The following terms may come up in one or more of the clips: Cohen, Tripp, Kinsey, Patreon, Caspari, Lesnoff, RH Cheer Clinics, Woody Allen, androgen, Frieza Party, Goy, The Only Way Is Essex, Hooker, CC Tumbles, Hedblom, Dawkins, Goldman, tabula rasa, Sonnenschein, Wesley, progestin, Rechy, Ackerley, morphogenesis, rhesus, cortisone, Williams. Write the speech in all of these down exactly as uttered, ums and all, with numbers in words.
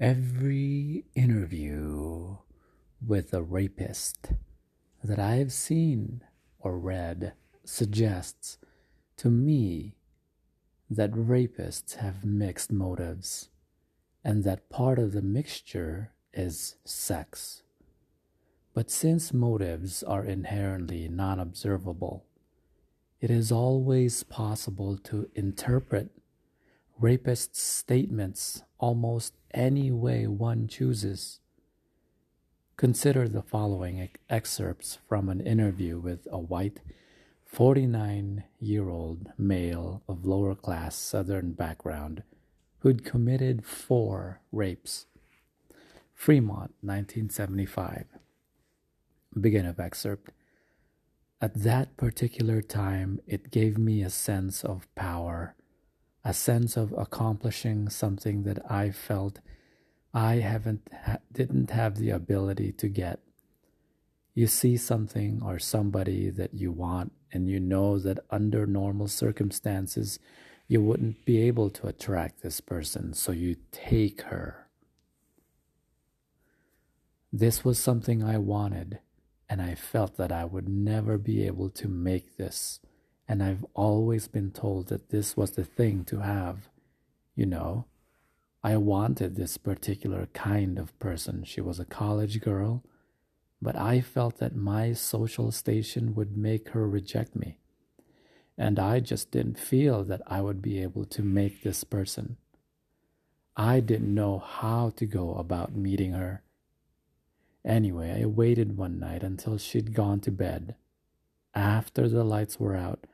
Every interview with a rapist that I've seen or read suggests to me that rapists have mixed motives and that part of the mixture is sex. But since motives are inherently non-observable, it is always possible to interpret rapists' statements almost any way one chooses. Consider the following excerpts from an interview with a white forty-nine-year-old male of lower-class Southern background who'd committed four rapes. Fremont, nineteen seventy-five. Begin of excerpt. At that particular time, it gave me a sense of power, a sense of accomplishing something that I felt I haven't ha didn't have the ability to get. You see something or somebody that you want, and you know that under normal circumstances, you wouldn't be able to attract this person, so you take her. This was something I wanted, and I felt that I would never be able to make this. And I've always been told that this was the thing to have. You know, I wanted this particular kind of person. She was a college girl, but I felt that my social station would make her reject me. And I just didn't feel that I would be able to make this person. I didn't know how to go about meeting her. Anyway, I waited one night until she'd gone to bed. After the lights were out,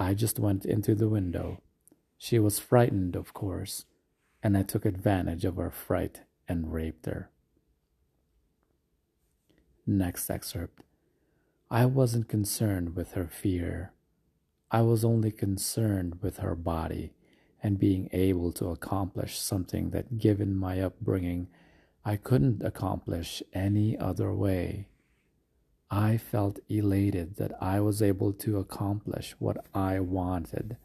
I just went into the window. She was frightened, of course, and I took advantage of her fright and raped her. Next excerpt. I wasn't concerned with her fear. I was only concerned with her body and being able to accomplish something that, given my upbringing, I couldn't accomplish any other way. I felt elated that I was able to accomplish what I wanted.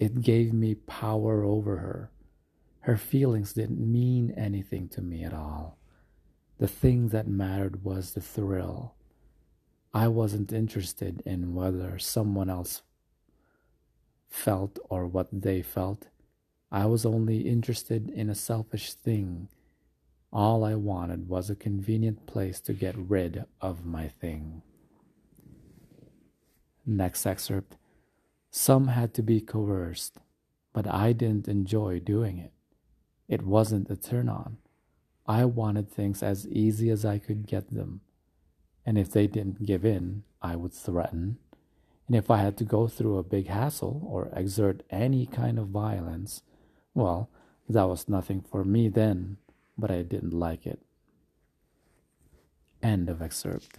It gave me power over her. Her feelings didn't mean anything to me at all. The thing that mattered was the thrill. I wasn't interested in whether someone else felt or what they felt. I was only interested in a selfish thing. All I wanted was a convenient place to get rid of my thing. Next excerpt. Some had to be coerced, but I didn't enjoy doing it. It wasn't a turn-on. I wanted things as easy as I could get them. And if they didn't give in, I would threaten. And if I had to go through a big hassle or exert any kind of violence, well, that was nothing for me then. But I didn't like it. End of excerpt.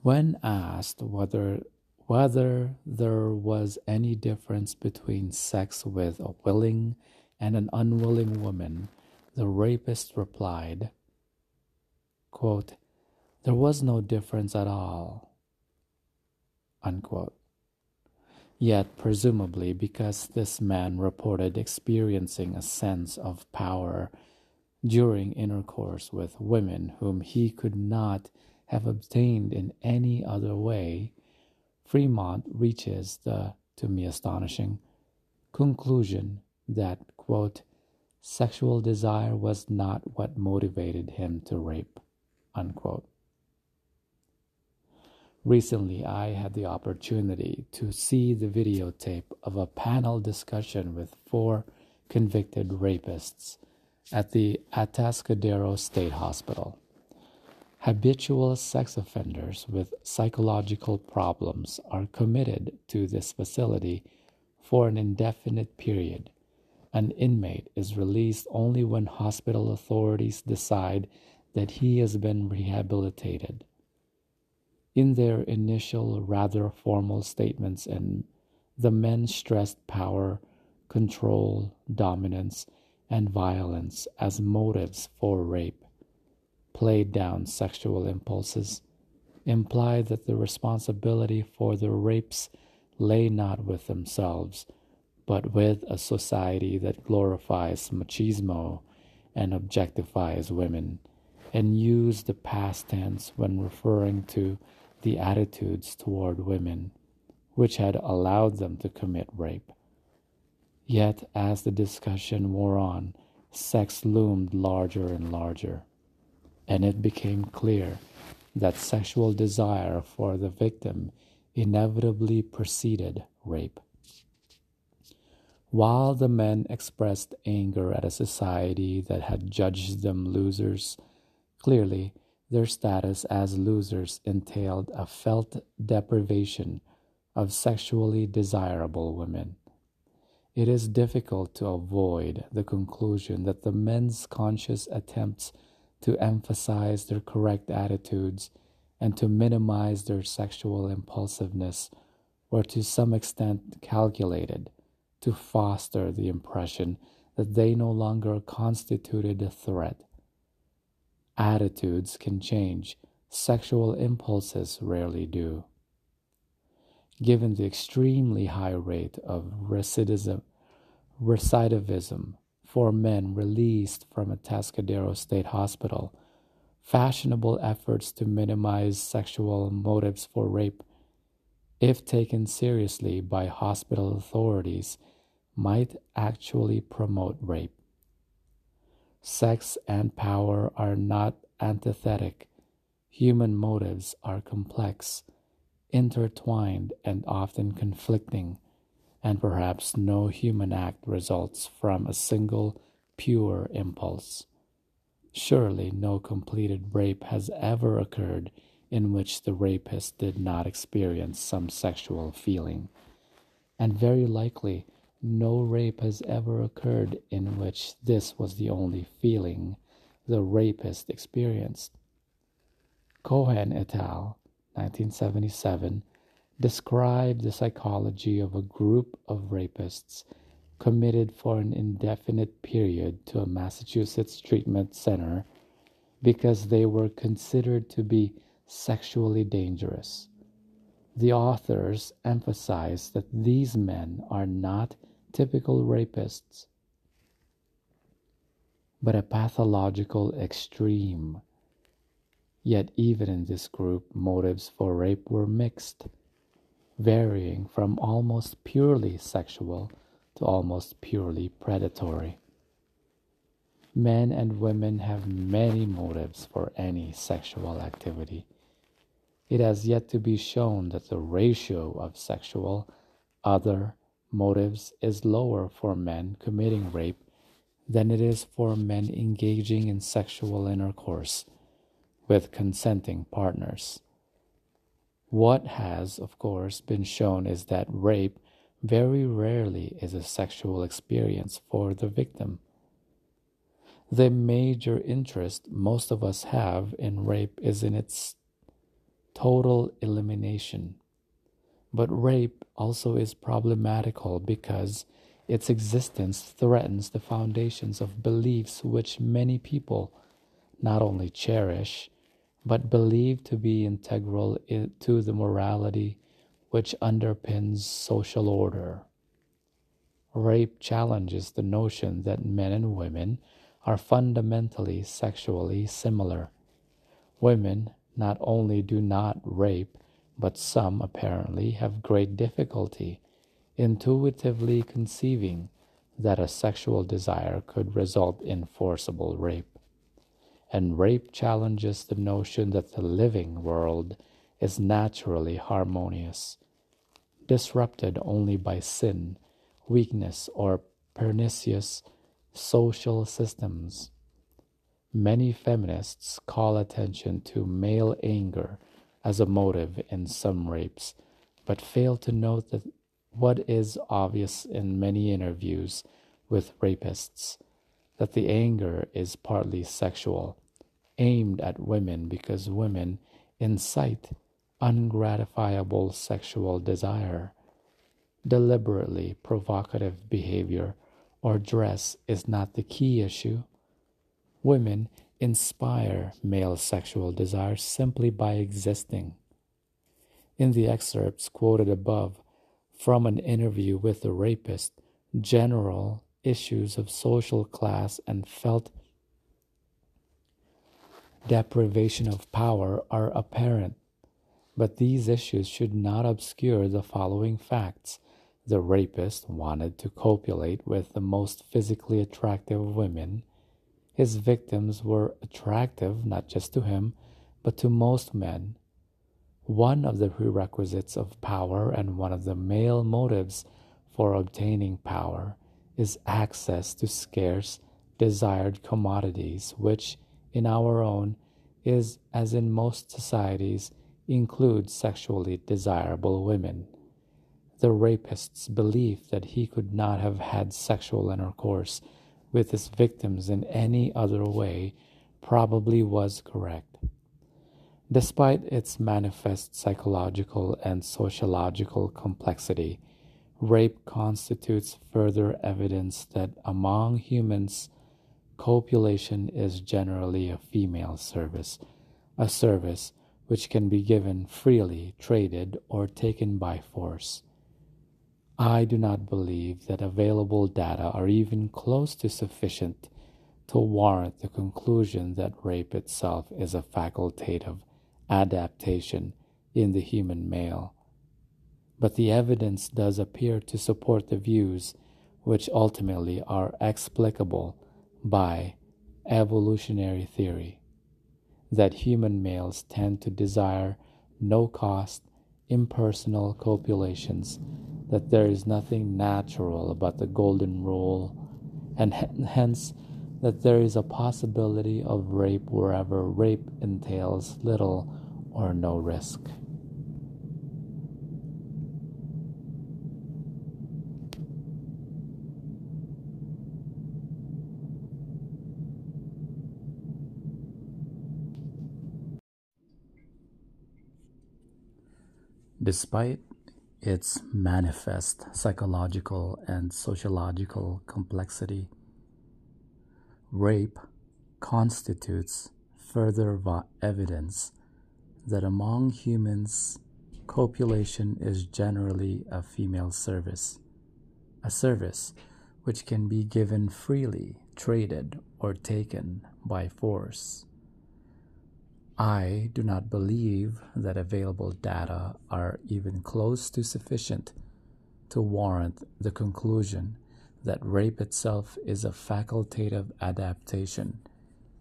When asked whether, whether there was any difference between sex with a willing and an unwilling woman, the rapist replied, quote, there was no difference at all, unquote. Yet, presumably, because this man reported experiencing a sense of power during intercourse with women whom he could not have obtained in any other way, Fremont reaches the, to me astonishing, conclusion that, quote, sexual desire was not what motivated him to rape, unquote. Recently, I had the opportunity to see the videotape of a panel discussion with four convicted rapists at the Atascadero State Hospital. Habitual sex offenders with psychological problems are committed to this facility for an indefinite period. An inmate is released only when hospital authorities decide that he has been rehabilitated. In their initial, rather formal statements, and the men stressed power, control, dominance, and violence as motives for rape, played down sexual impulses, implied that the responsibility for the rapes lay not with themselves, but with a society that glorifies machismo and objectify as women, and use the past tense when referring to the attitudes toward women which had allowed them to commit rape. Yet, as the discussion wore on, sex loomed larger and larger, and it became clear that sexual desire for the victim inevitably preceded rape. While the men expressed anger at a society that had judged them losers, clearly their status as losers entailed a felt deprivation of sexually desirable women. It is difficult to avoid the conclusion that the men's conscious attempts to emphasize their correct attitudes and to minimize their sexual impulsiveness were to some extent calculated to foster the impression that they no longer constituted a threat. Attitudes can change, sexual impulses rarely do. Given the extremely high rate of recidivism, recidivism for men released from Atascadero State Hospital, fashionable efforts to minimize sexual motives for rape, if taken seriously by hospital authorities, might actually promote rape. Sex and power are not antithetic. Human motives are complex, intertwined, and often conflicting, and perhaps no human act results from a single pure impulse. Surely no completed rape has ever occurred in which the rapist did not experience some sexual feeling, and very likely no rape has ever occurred in which this was the only feeling the rapist experienced. Cohen et al. nineteen seventy-seven described the psychology of a group of rapists committed for an indefinite period to a Massachusetts treatment center because they were considered to be sexually dangerous. The authors emphasized that these men are not typical rapists, but a pathological extreme. Yet even in this group, motives for rape were mixed, varying from almost purely sexual to almost purely predatory. Men and women have many motives for any sexual activity. It has yet to be shown that the ratio of sexual other motives is lower for men committing rape than it is for men engaging in sexual intercourse with consenting partners. What has, of course, been shown is that rape very rarely is a sexual experience for the victim. The major interest most of us have in rape is in its total elimination. But rape also is problematical because its existence threatens the foundations of beliefs which many people not only cherish, but believe to be integral to the morality which underpins social order. Rape challenges the notion that men and women are fundamentally sexually similar. Women not only do not rape, but some apparently have great difficulty intuitively conceiving that a sexual desire could result in forcible rape. And rape challenges the notion that the living world is naturally harmonious, disrupted only by sin, weakness, or pernicious social systems. Many feminists call attention to male anger as a motive in some rapes, but fail to note that what is obvious in many interviews with rapists, that the anger is partly sexual, aimed at women because women incite ungratifiable sexual desire. Deliberately provocative behavior or dress is not the key issue. Women inspire male sexual desire simply by existing. In the excerpts quoted above from an interview with the rapist, general issues of social class and felt deprivation of power are apparent, but these issues should not obscure the following facts. The rapist wanted to copulate with the most physically attractive women. His victims were attractive not just to him, but to most men. One of the prerequisites of power and one of the male motives for obtaining power is access to scarce, desired commodities, which, in our own, is, as in most societies, includes sexually desirable women. The rapist's belief that he could not have had sexual intercourse with his victims in any other way probably was correct. Despite its manifest psychological and sociological complexity, rape constitutes further evidence that among humans, copulation is generally a female service, a service which can be given freely, traded, or taken by force. I do not believe that available data are even close to sufficient to warrant the conclusion that rape itself is a facultative adaptation in the human male. But the evidence does appear to support the views which ultimately are explicable by evolutionary theory, that human males tend to desire no-cost, impersonal copulations, that there is nothing natural about the golden rule, and hence that there is a possibility of rape wherever rape entails little or no risk. Despite its manifest psychological and sociological complexity, rape constitutes further evidence that among humans, copulation is generally a female service, a service which can be given freely, traded, or taken by force. I do not believe that available data are even close to sufficient to warrant the conclusion that rape itself is a facultative adaptation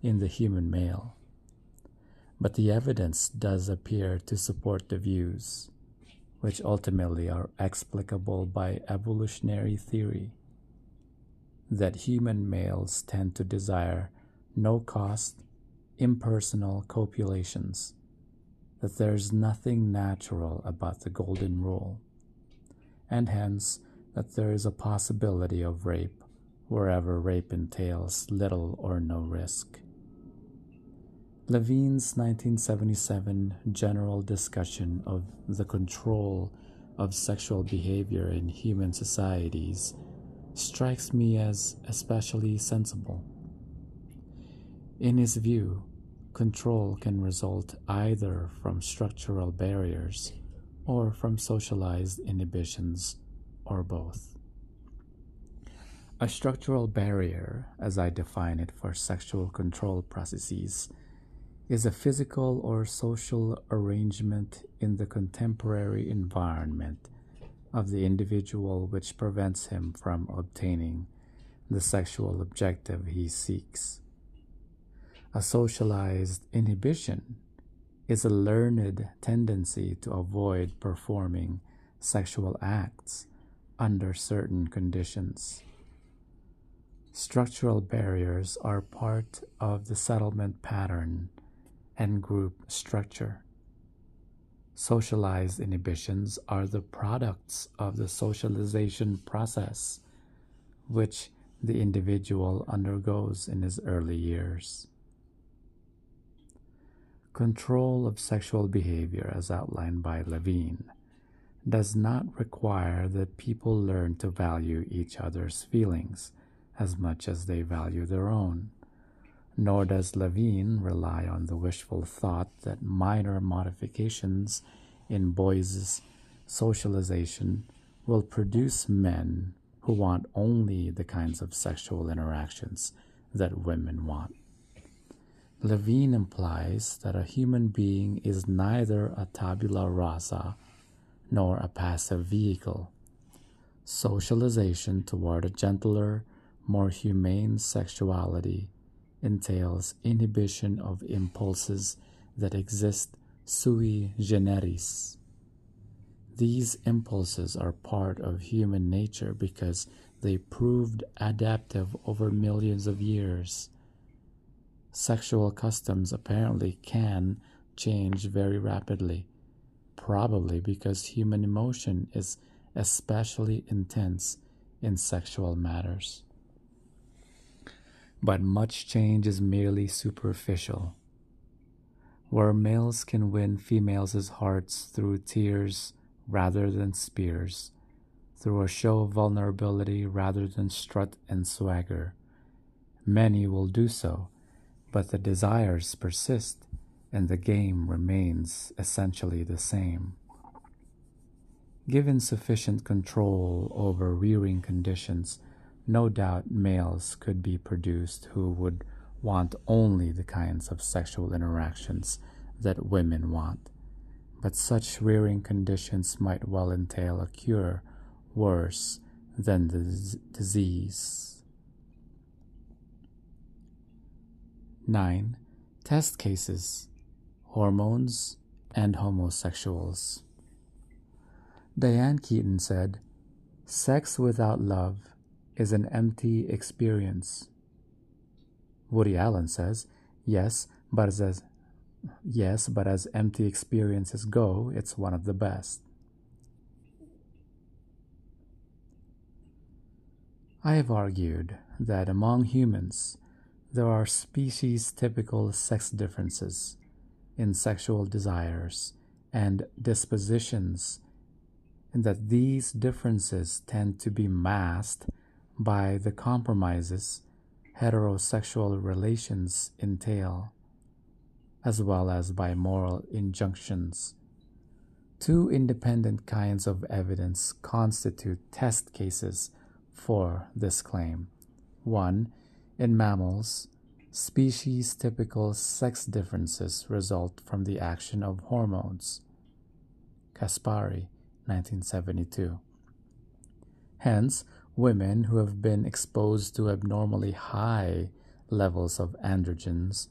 in the human male. But the evidence does appear to support the views, which ultimately are explicable by evolutionary theory, that human males tend to desire no-cost, impersonal copulations, that there is nothing natural about the golden rule, and hence that there is a possibility of rape wherever rape entails little or no risk. Levine's nineteen seventy-seven general discussion of the control of sexual behavior in human societies strikes me as especially sensible. In his view, control can result either from structural barriers or from socialized inhibitions, or both. A structural barrier, as I define it for sexual control processes, is a physical or social arrangement in the contemporary environment of the individual which prevents him from obtaining the sexual objective he seeks. A socialized inhibition is a learned tendency to avoid performing sexual acts under certain conditions. Structural barriers are part of the settlement pattern and group structure. Socialized inhibitions are the products of the socialization process which the individual undergoes in his early years. Control of sexual behavior, as outlined by Levine, does not require that people learn to value each other's feelings as much as they value their own, nor does Levine rely on the wishful thought that minor modifications in boys' socialization will produce men who want only the kinds of sexual interactions that women want. Levine implies that a human being is neither a tabula rasa nor a passive vehicle. Socialization toward a gentler, more humane sexuality entails inhibition of impulses that exist sui generis. These impulses are part of human nature because they proved adaptive over millions of years. Sexual customs apparently can change very rapidly, probably because human emotion is especially intense in sexual matters. But much change is merely superficial. Where males can win females' hearts through tears rather than spears, through a show of vulnerability rather than strut and swagger, many will do so. But the desires persist, and the game remains essentially the same. Given sufficient control over rearing conditions, no doubt males could be produced who would want only the kinds of sexual interactions that women want. But such rearing conditions might well entail a cure worse than the disease. nine. Test cases, hormones, and homosexuals. Diane Keaton said, "Sex without love is an empty experience." Woody Allen says, yes, but as, yes, but as empty experiences go, it's one of the best. I have argued that among humans, there are species-typical sex differences in sexual desires and dispositions, and that these differences tend to be masked by the compromises heterosexual relations entail, as well as by moral injunctions. Two independent kinds of evidence constitute test cases for this claim. One, in mammals, species-typical sex differences result from the action of hormones. Caspari, nineteen seventy-two. Hence, women who have been exposed to abnormally high levels of androgens,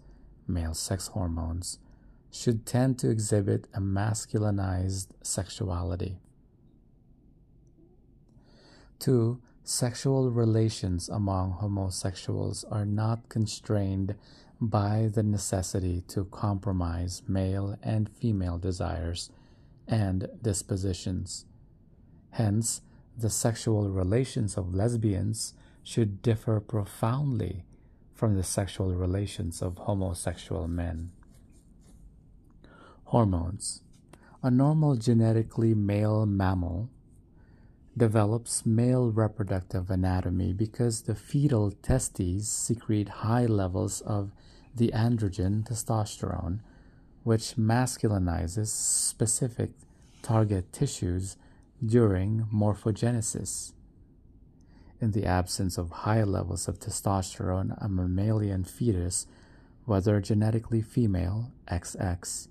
male sex hormones, should tend to exhibit a masculinized sexuality. Two, sexual relations among homosexuals are not constrained by the necessity to compromise male and female desires and dispositions. Hence, the sexual relations of lesbians should differ profoundly from the sexual relations of homosexual men. Hormones. A normal genetically male mammal develops male reproductive anatomy because the fetal testes secrete high levels of the androgen testosterone, which masculinizes specific target tissues during morphogenesis. In the absence of high levels of testosterone, a mammalian fetus, whether genetically female, X X,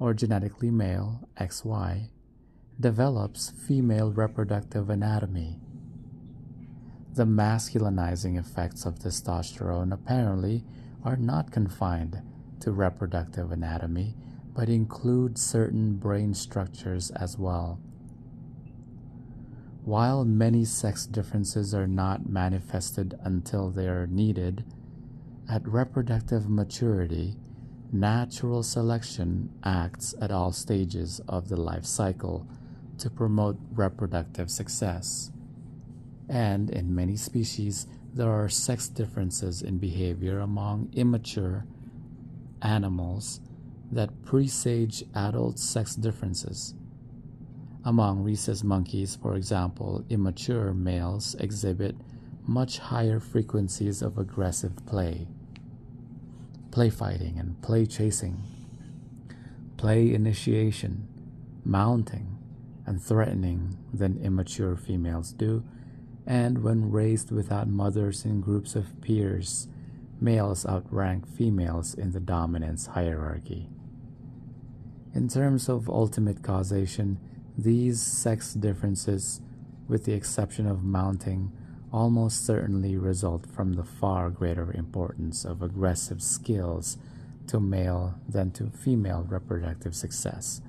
or genetically male, X Y, develops female reproductive anatomy. The masculinizing effects of testosterone apparently are not confined to reproductive anatomy, but include certain brain structures as well. While many sex differences are not manifested until they are needed, at reproductive maturity, natural selection acts at all stages of the life cycle to promote reproductive success. And in many species, there are sex differences in behavior among immature animals that presage adult sex differences. Among rhesus monkeys, for example, immature males exhibit much higher frequencies of aggressive play, play fighting and play chasing, play initiation, mounting, and threatening than immature females do, and when raised without mothers in groups of peers, males outrank females in the dominance hierarchy. In terms of ultimate causation, these sex differences, with the exception of mounting, almost certainly result from the far greater importance of aggressive skills to male than to female reproductive success.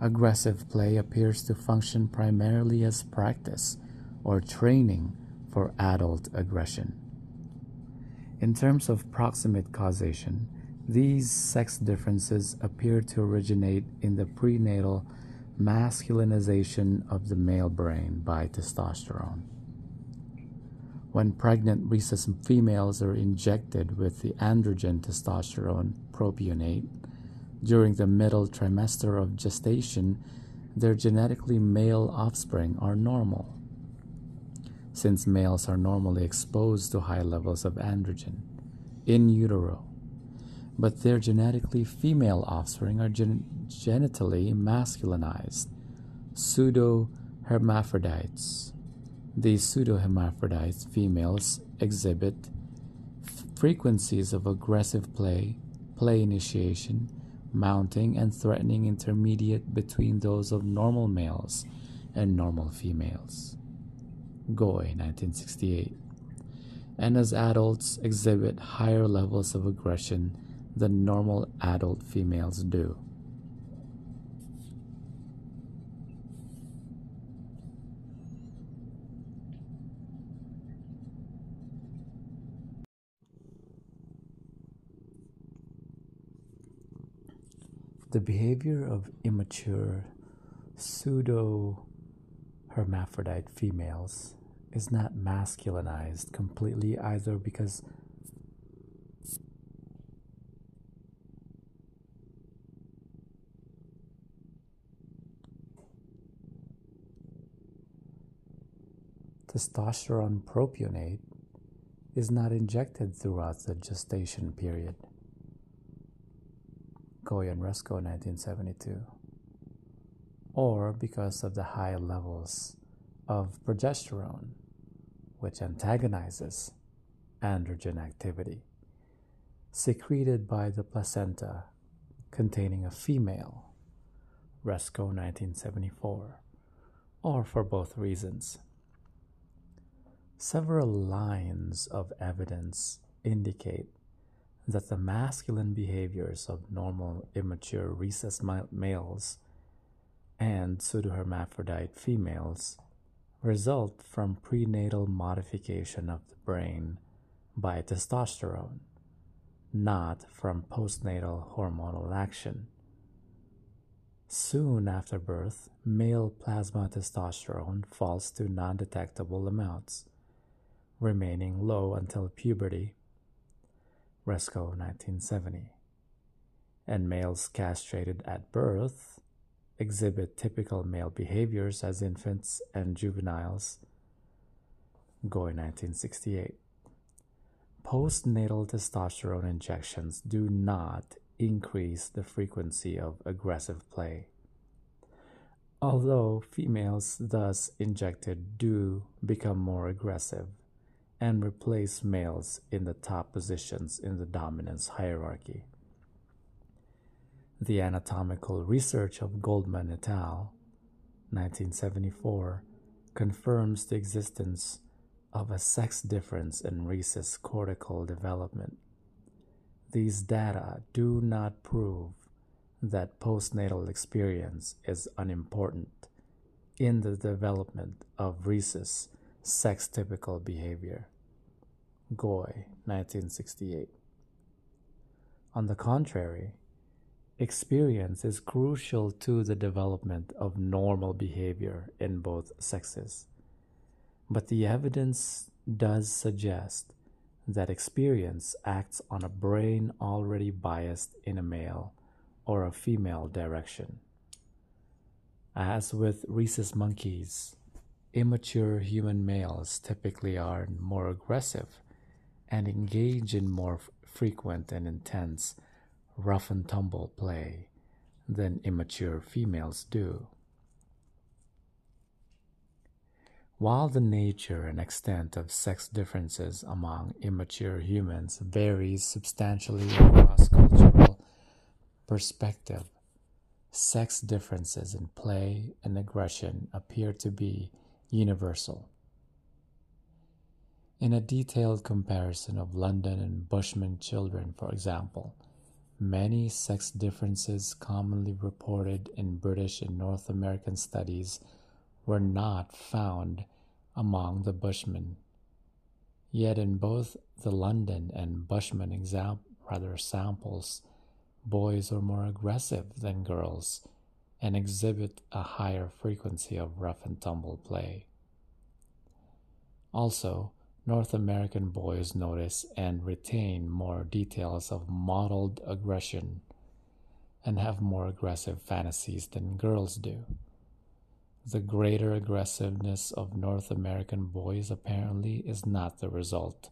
Aggressive play appears to function primarily as practice or training for adult aggression. In terms of proximate causation, these sex differences appear to originate in the prenatal masculinization of the male brain by testosterone. When pregnant recent females are injected with the androgen testosterone propionate during the middle trimester of gestation, their genetically male offspring are normal, since males are normally exposed to high levels of androgen in utero, but their genetically female offspring are gen genitally masculinized, pseudo-hermaphrodites. These pseudohermaphrodite females exhibit frequencies of aggressive play, play initiation, mounting, and threatening intermediate between those of normal males and normal females. Goy, nineteen sixty-eight. And as adults exhibit higher levels of aggression than normal adult females do. The behavior of immature pseudo-hermaphrodite females is not masculinized completely either, because testosterone propionate is not injected throughout the gestation period. Goy and Resko, nineteen seventy-two, or because of the high levels of progesterone, which antagonizes androgen activity, secreted by the placenta containing a female, Resko, nineteen seventy-four, or for both reasons. Several lines of evidence indicate that the masculine behaviors of normal immature rhesus males and pseudohermaphrodite females result from prenatal modification of the brain by testosterone, not from postnatal hormonal action. Soon after birth, male plasma testosterone falls to non-detectable amounts, remaining low until puberty, Resko, nineteen seventy, and males castrated at birth exhibit typical male behaviors as infants and juveniles, Goy, nineteen sixty-eight. Postnatal testosterone injections do not increase the frequency of aggressive play, although females thus injected do become more aggressive and replace males in the top positions in the dominance hierarchy. The anatomical research of Goldman et al., nineteen seventy-four, confirms the existence of a sex difference in rhesus cortical development. These data do not prove that postnatal experience is unimportant in the development of rhesus sex-typical behavior. Goy, nineteen sixty-eight. On the contrary, experience is crucial to the development of normal behavior in both sexes, but the evidence does suggest that experience acts on a brain already biased in a male or a female direction. As with rhesus monkeys, immature human males typically are more aggressive and engage in more frequent and intense rough-and-tumble play than immature females do. While the nature and extent of sex differences among immature humans varies substantially across cultural perspective, sex differences in play and aggression appear to be universal. In a detailed comparison of London and Bushman children, for example, many sex differences commonly reported in British and North American studies were not found among the Bushmen. Yet in both the London and Bushman exam- rather samples, boys are more aggressive than girls and exhibit a higher frequency of rough-and-tumble play. Also, North American boys notice and retain more details of modeled aggression and have more aggressive fantasies than girls do. The greater aggressiveness of North American boys apparently is not the result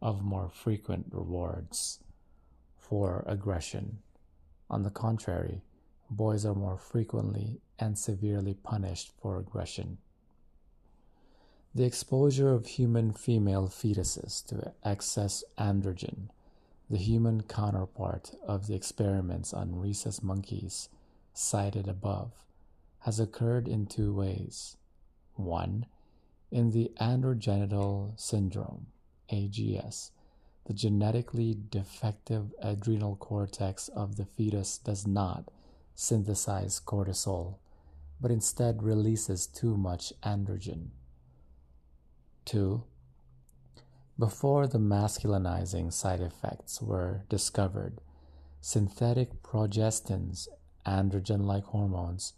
of more frequent rewards for aggression. On the contrary, boys are more frequently and severely punished for aggression. The exposure of human female fetuses to excess androgen, the human counterpart of the experiments on rhesus monkeys cited above, has occurred in two ways. One, in the androgenital syndrome, A G S, the genetically defective adrenal cortex of the fetus does not synthesize cortisol, but instead releases too much androgen. Two, before the masculinizing side effects were discovered, synthetic progestins, androgen-like hormones,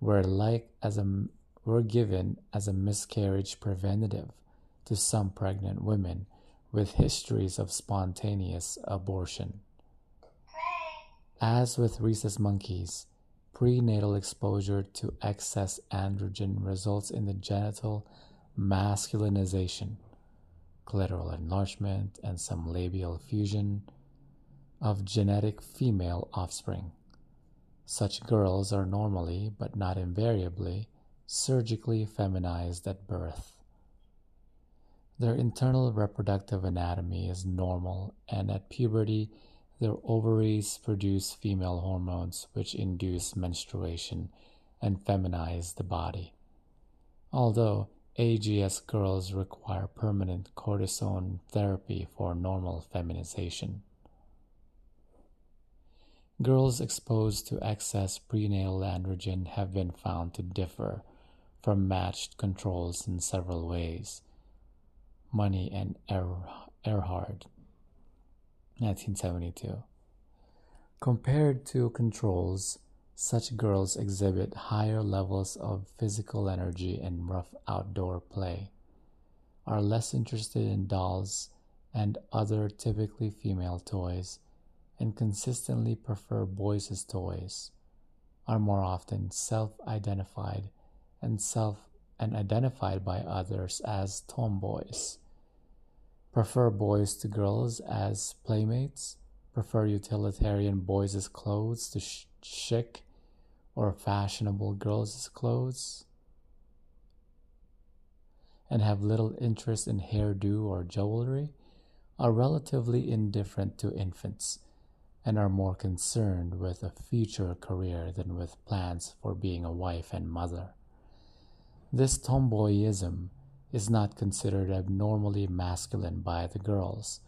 were, like as a, were given as a miscarriage preventative to some pregnant women with histories of spontaneous abortion. As with rhesus monkeys, prenatal exposure to excess androgen results in the genital masculinization, clitoral enlargement, and some labial fusion of genetic female offspring. Such girls are normally, but not invariably, surgically feminized at birth. Their internal reproductive anatomy is normal, and at puberty, their ovaries produce female hormones which induce menstruation and feminize the body. Although A G S girls require permanent cortisone therapy for normal feminization. Girls exposed to excess prenatal androgen have been found to differ from matched controls in several ways. Money and Ehrhardt, nineteen seventy-two. Compared to controls, such girls exhibit higher levels of physical energy and rough outdoor play, are less interested in dolls and other typically female toys, and consistently prefer boys' toys, are more often self-identified and self and identified by others as tomboys, prefer boys to girls as playmates, prefer utilitarian boys' clothes to sh- chic or fashionable girls' clothes, and have little interest in hairdo or jewelry, are relatively indifferent to infants, and are more concerned with a future career than with plans for being a wife and mother. This tomboyism is not considered abnormally masculine by the girls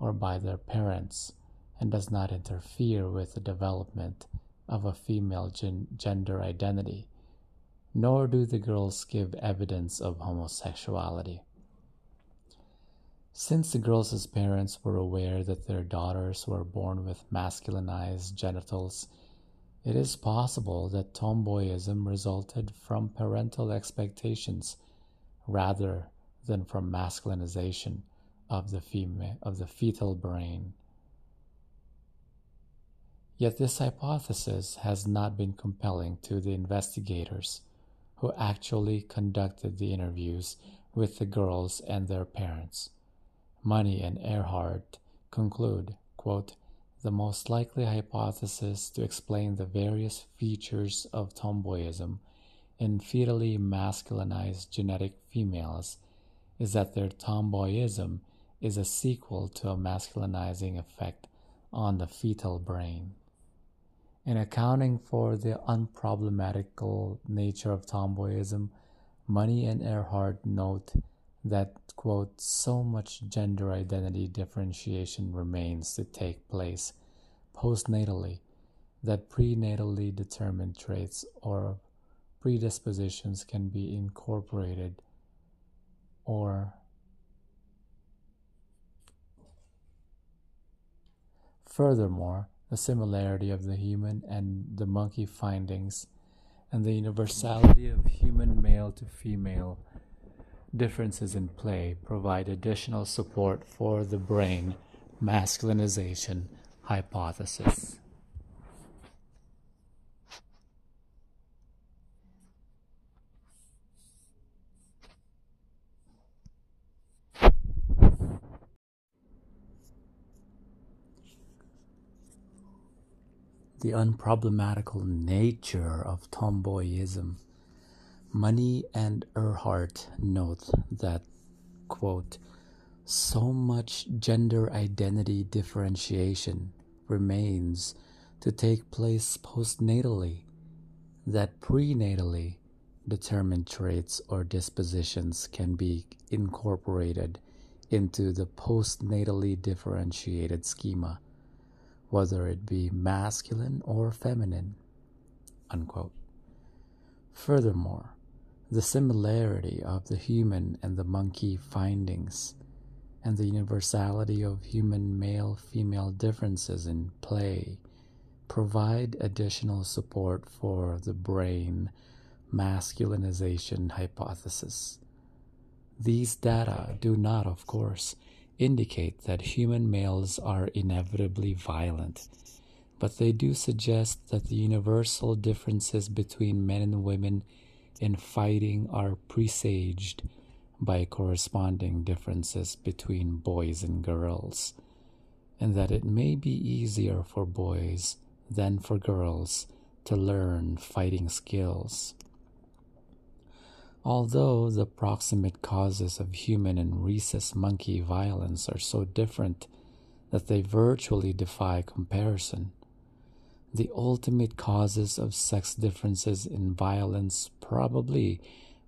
or by their parents, and does not interfere with the development of a female gen- gender identity, nor do the girls give evidence of homosexuality. Since the girls' parents were aware that their daughters were born with masculinized genitals, it is possible that tomboyism resulted from parental expectations rather than from masculinization of the fema- of the fetal brain. Yet this hypothesis has not been compelling to the investigators who actually conducted the interviews with the girls and their parents. Money and Ehrhardt conclude, quote, "The most likely hypothesis to explain the various features of tomboyism in fetally masculinized genetic females is that their tomboyism is a sequel to a masculinizing effect on the fetal brain. In accounting for the unproblematical nature of tomboyism, Money and Ehrhardt note that, quote, so much gender identity differentiation remains to take place postnatally that prenatally determined traits or predispositions can be incorporated or furthermore, the similarity of the human and the monkey findings and the universality of human male to female differences in play provide additional support for the brain masculinization hypothesis. The unproblematical nature of tomboyism. Money and Ehrhardt note that, quote, so much gender identity differentiation remains to take place postnatally that prenatally determined traits or dispositions can be incorporated into the postnatally differentiated schema, whether it be masculine or feminine, unquote. Furthermore, the similarity of the human and the monkey findings and the universality of human male-female differences in play provide additional support for the brain masculinization hypothesis. These data do not, of course, indicate that human males are inevitably violent, but they do suggest that the universal differences between men and women in fighting are presaged by corresponding differences between boys and girls, and that it may be easier for boys than for girls to learn fighting skills. Although the proximate causes of human and rhesus monkey violence are so different that they virtually defy comparison, the ultimate causes of sex differences in violence probably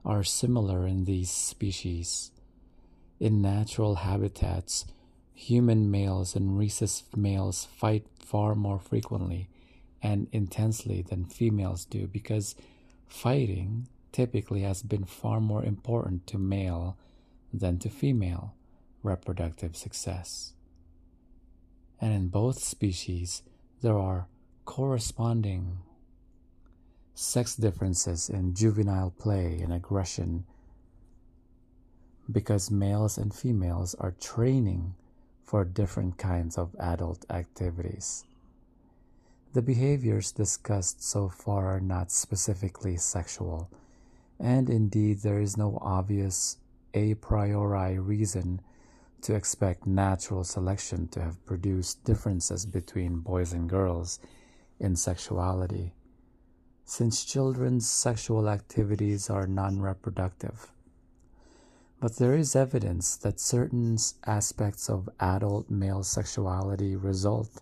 are similar in these species. In natural habitats, human males and rhesus males fight far more frequently and intensely than females do because fighting typically has been far more important to male than to female reproductive success. And in both species, there are corresponding sex differences in juvenile play and aggression because males and females are training for different kinds of adult activities. The behaviors discussed so far are not specifically sexual, and indeed, there is no obvious a priori reason to expect natural selection to have produced differences between boys and girls in sexuality, since children's sexual activities are non-reproductive. But there is evidence that certain aspects of adult male sexuality result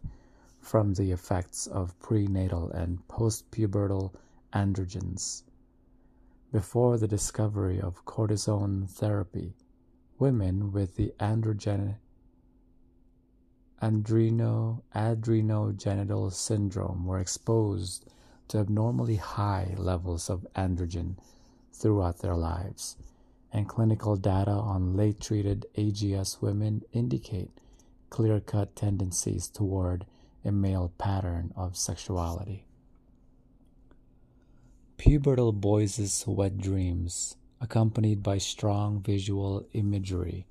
from the effects of prenatal and postpubertal androgens. Before the discovery of cortisone therapy, women with the androgen- adreno- adrenogenital syndrome were exposed to abnormally high levels of androgen throughout their lives, and clinical data on late-treated A G S women indicate clear-cut tendencies toward a male pattern of sexuality. Pubertal boys' wet dreams, accompanied by strong visual imagery,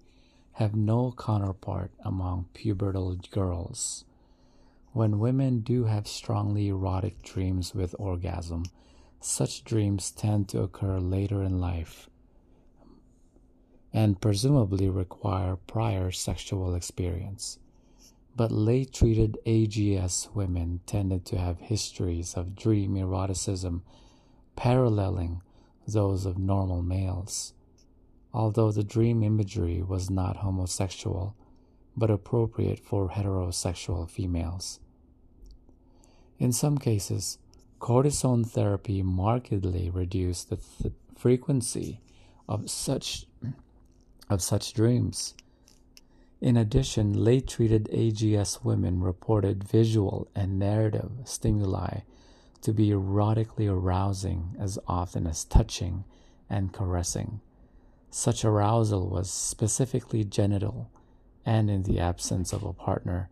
have no counterpart among pubertal girls. When women do have strongly erotic dreams with orgasm, such dreams tend to occur later in life and presumably require prior sexual experience. But late-treated A G S women tended to have histories of dream eroticism paralleling those of normal males. Although the dream imagery was not homosexual, but appropriate for heterosexual females. In some cases, cortisone therapy markedly reduced the th- frequency of such, of such dreams. In addition, late-treated A G S women reported visual and narrative stimuli to be erotically arousing as often as touching and caressing. Such arousal was specifically genital, and in the absence of a partner,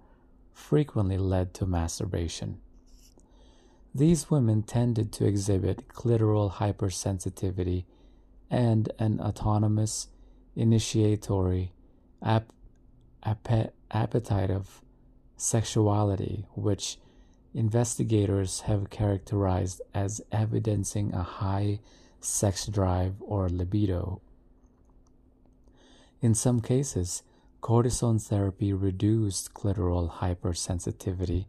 frequently led to masturbation. These women tended to exhibit clitoral hypersensitivity and an autonomous, initiatory, ap- ap- appetitive sexuality, which investigators have characterized as evidencing a high sex drive or libido. In some cases, cortisone therapy reduced clitoral hypersensitivity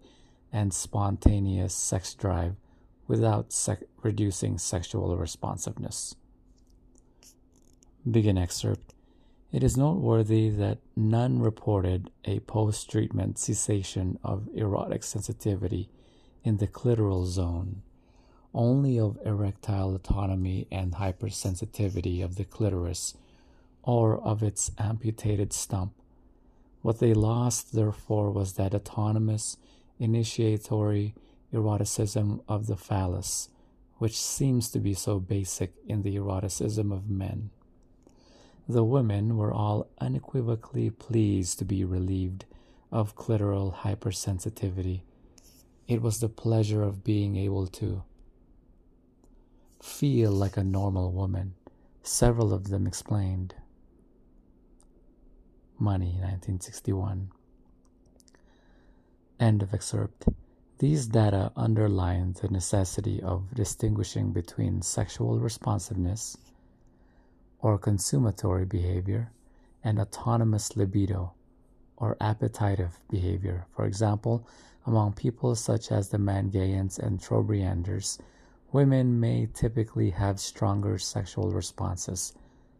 and spontaneous sex drive without sec- reducing sexual responsiveness. Begin excerpt. It is noteworthy that none reported a post-treatment cessation of erotic sensitivity in the clitoral zone, only of erectile autonomy and hypersensitivity of the clitoris or of its amputated stump. What they lost, therefore, was that autonomous, initiatory eroticism of the phallus, which seems to be so basic in the eroticism of men. The women were all unequivocally pleased to be relieved of clitoral hypersensitivity. It was the pleasure of being able to feel like a normal woman, several of them explained. Money, nineteen sixty-one. End of excerpt. These data underline the necessity of distinguishing between sexual responsiveness or consummatory behavior and autonomous libido or appetitive behavior. For example, among people such as the Mangayans and Trobrianders, women may typically have stronger sexual responses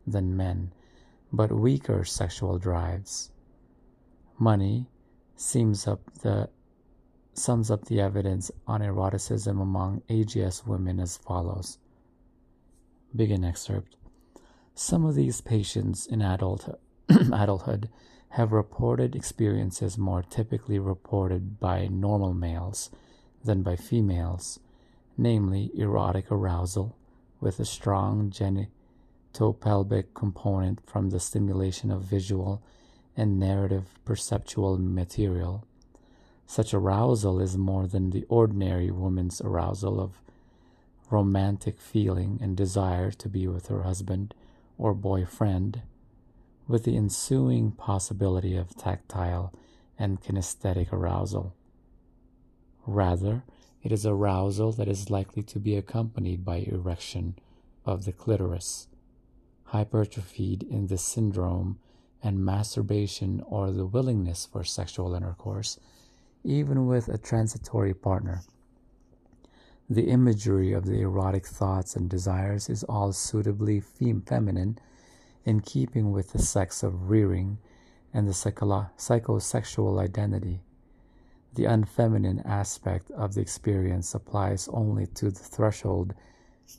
than men, but weaker sexual drives. Money Seems up the, sums up the evidence on eroticism among A G S women as follows. Begin excerpt. Some of these patients in adulthood, adulthood have reported experiences more typically reported by normal males than by females, namely erotic arousal with a strong genitopelvic component from the stimulation of visual and narrative perceptual material. Such arousal is more than the ordinary woman's arousal of romantic feeling and desire to be with her husband or boyfriend, with the ensuing possibility of tactile and kinesthetic arousal. Rather, it is arousal that is likely to be accompanied by erection of the clitoris, hypertrophied in this syndrome, and masturbation or the willingness for sexual intercourse, even with a transitory partner. The imagery of the erotic thoughts and desires is all suitably fem- feminine in keeping with the sex of rearing and the psycholo- psychosexual identity. The unfeminine aspect of the experience applies only to the threshold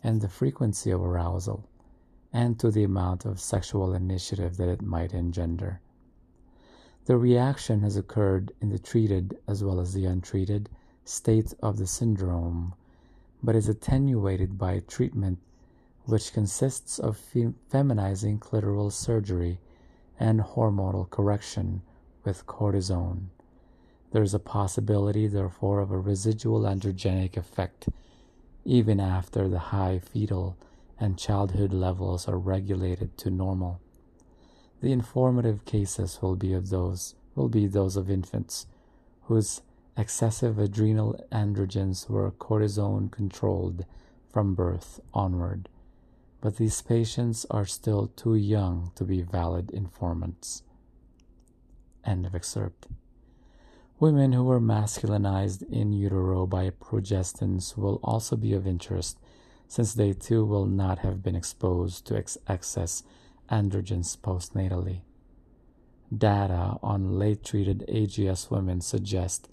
and the frequency of arousal, and to the amount of sexual initiative that it might engender. The reaction has occurred in the treated as well as the untreated state of the syndrome, but is attenuated by treatment, which consists of fem- feminizing clitoral surgery and hormonal correction with cortisone. There is a possibility, therefore, of a residual androgenic effect, even after the high fetal and childhood levels are regulated to normal. The informative cases will be of those will be those of infants whose excessive adrenal androgens were cortisone controlled from birth onward, but these patients are still too young to be valid informants. End of excerpt. Women who were masculinized in utero by progestins will also be of interest, since they too will not have been exposed to ex excess androgens postnatally. Data on late-treated A G S women suggest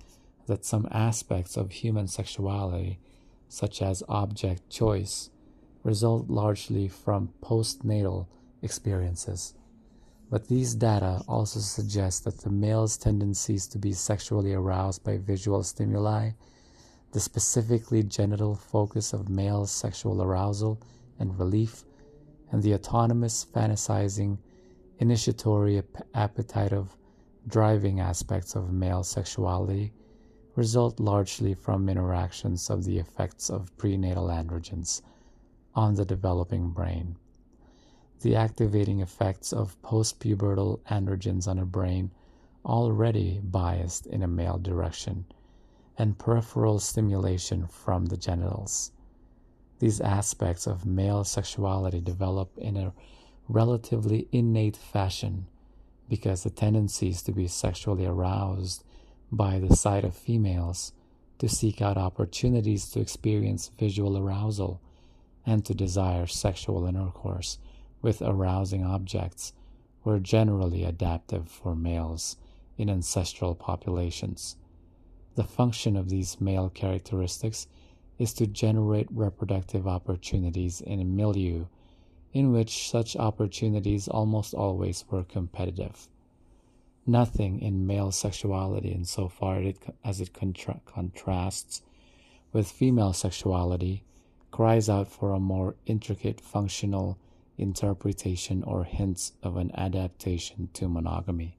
that some aspects of human sexuality, such as object choice, result largely from postnatal experiences. But these data also suggest that the male's tendencies to be sexually aroused by visual stimuli, the specifically genital focus of male sexual arousal and relief, and the autonomous, fantasizing, initiatory, appetitive, driving aspects of male sexuality result largely from interactions of the effects of prenatal androgens on the developing brain. The activating effects of postpubertal androgens on a brain already biased in a male direction, and peripheral stimulation from the genitals. These aspects of male sexuality develop in a relatively innate fashion because the tendencies to be sexually aroused by the sight of females, to seek out opportunities to experience visual arousal, and to desire sexual intercourse with arousing objects, were generally adaptive for males in ancestral populations. The function of these male characteristics is to generate reproductive opportunities in a milieu in which such opportunities almost always were competitive. Nothing in male sexuality, insofar as it contra contrasts with female sexuality, cries out for a more intricate functional interpretation or hints of an adaptation to monogamy.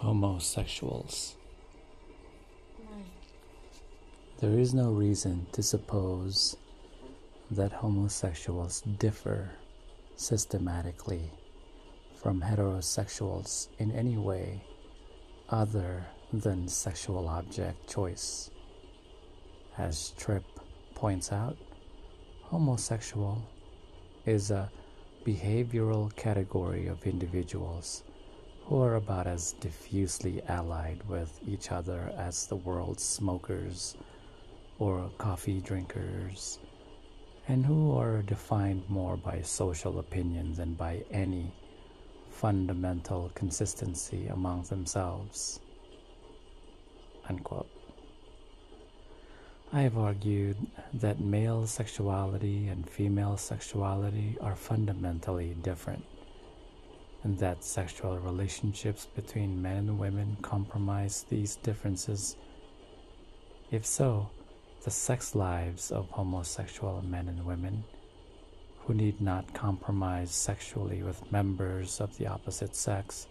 Homosexuals. There is no reason to suppose that homosexuals differ systematically from heterosexuals in any way other than sexual object choice. As Tripp points out, homosexual is a behavioral category of individuals who are about as diffusely allied with each other as the world's smokers or coffee drinkers, and who are defined more by social opinion than by any fundamental consistency among themselves." Unquote. I have argued that male sexuality and female sexuality are fundamentally different, and that sexual relationships between men and women compromise these differences. If so, the sex lives of homosexual men and women, who need not compromise sexually with members of the opposite sex,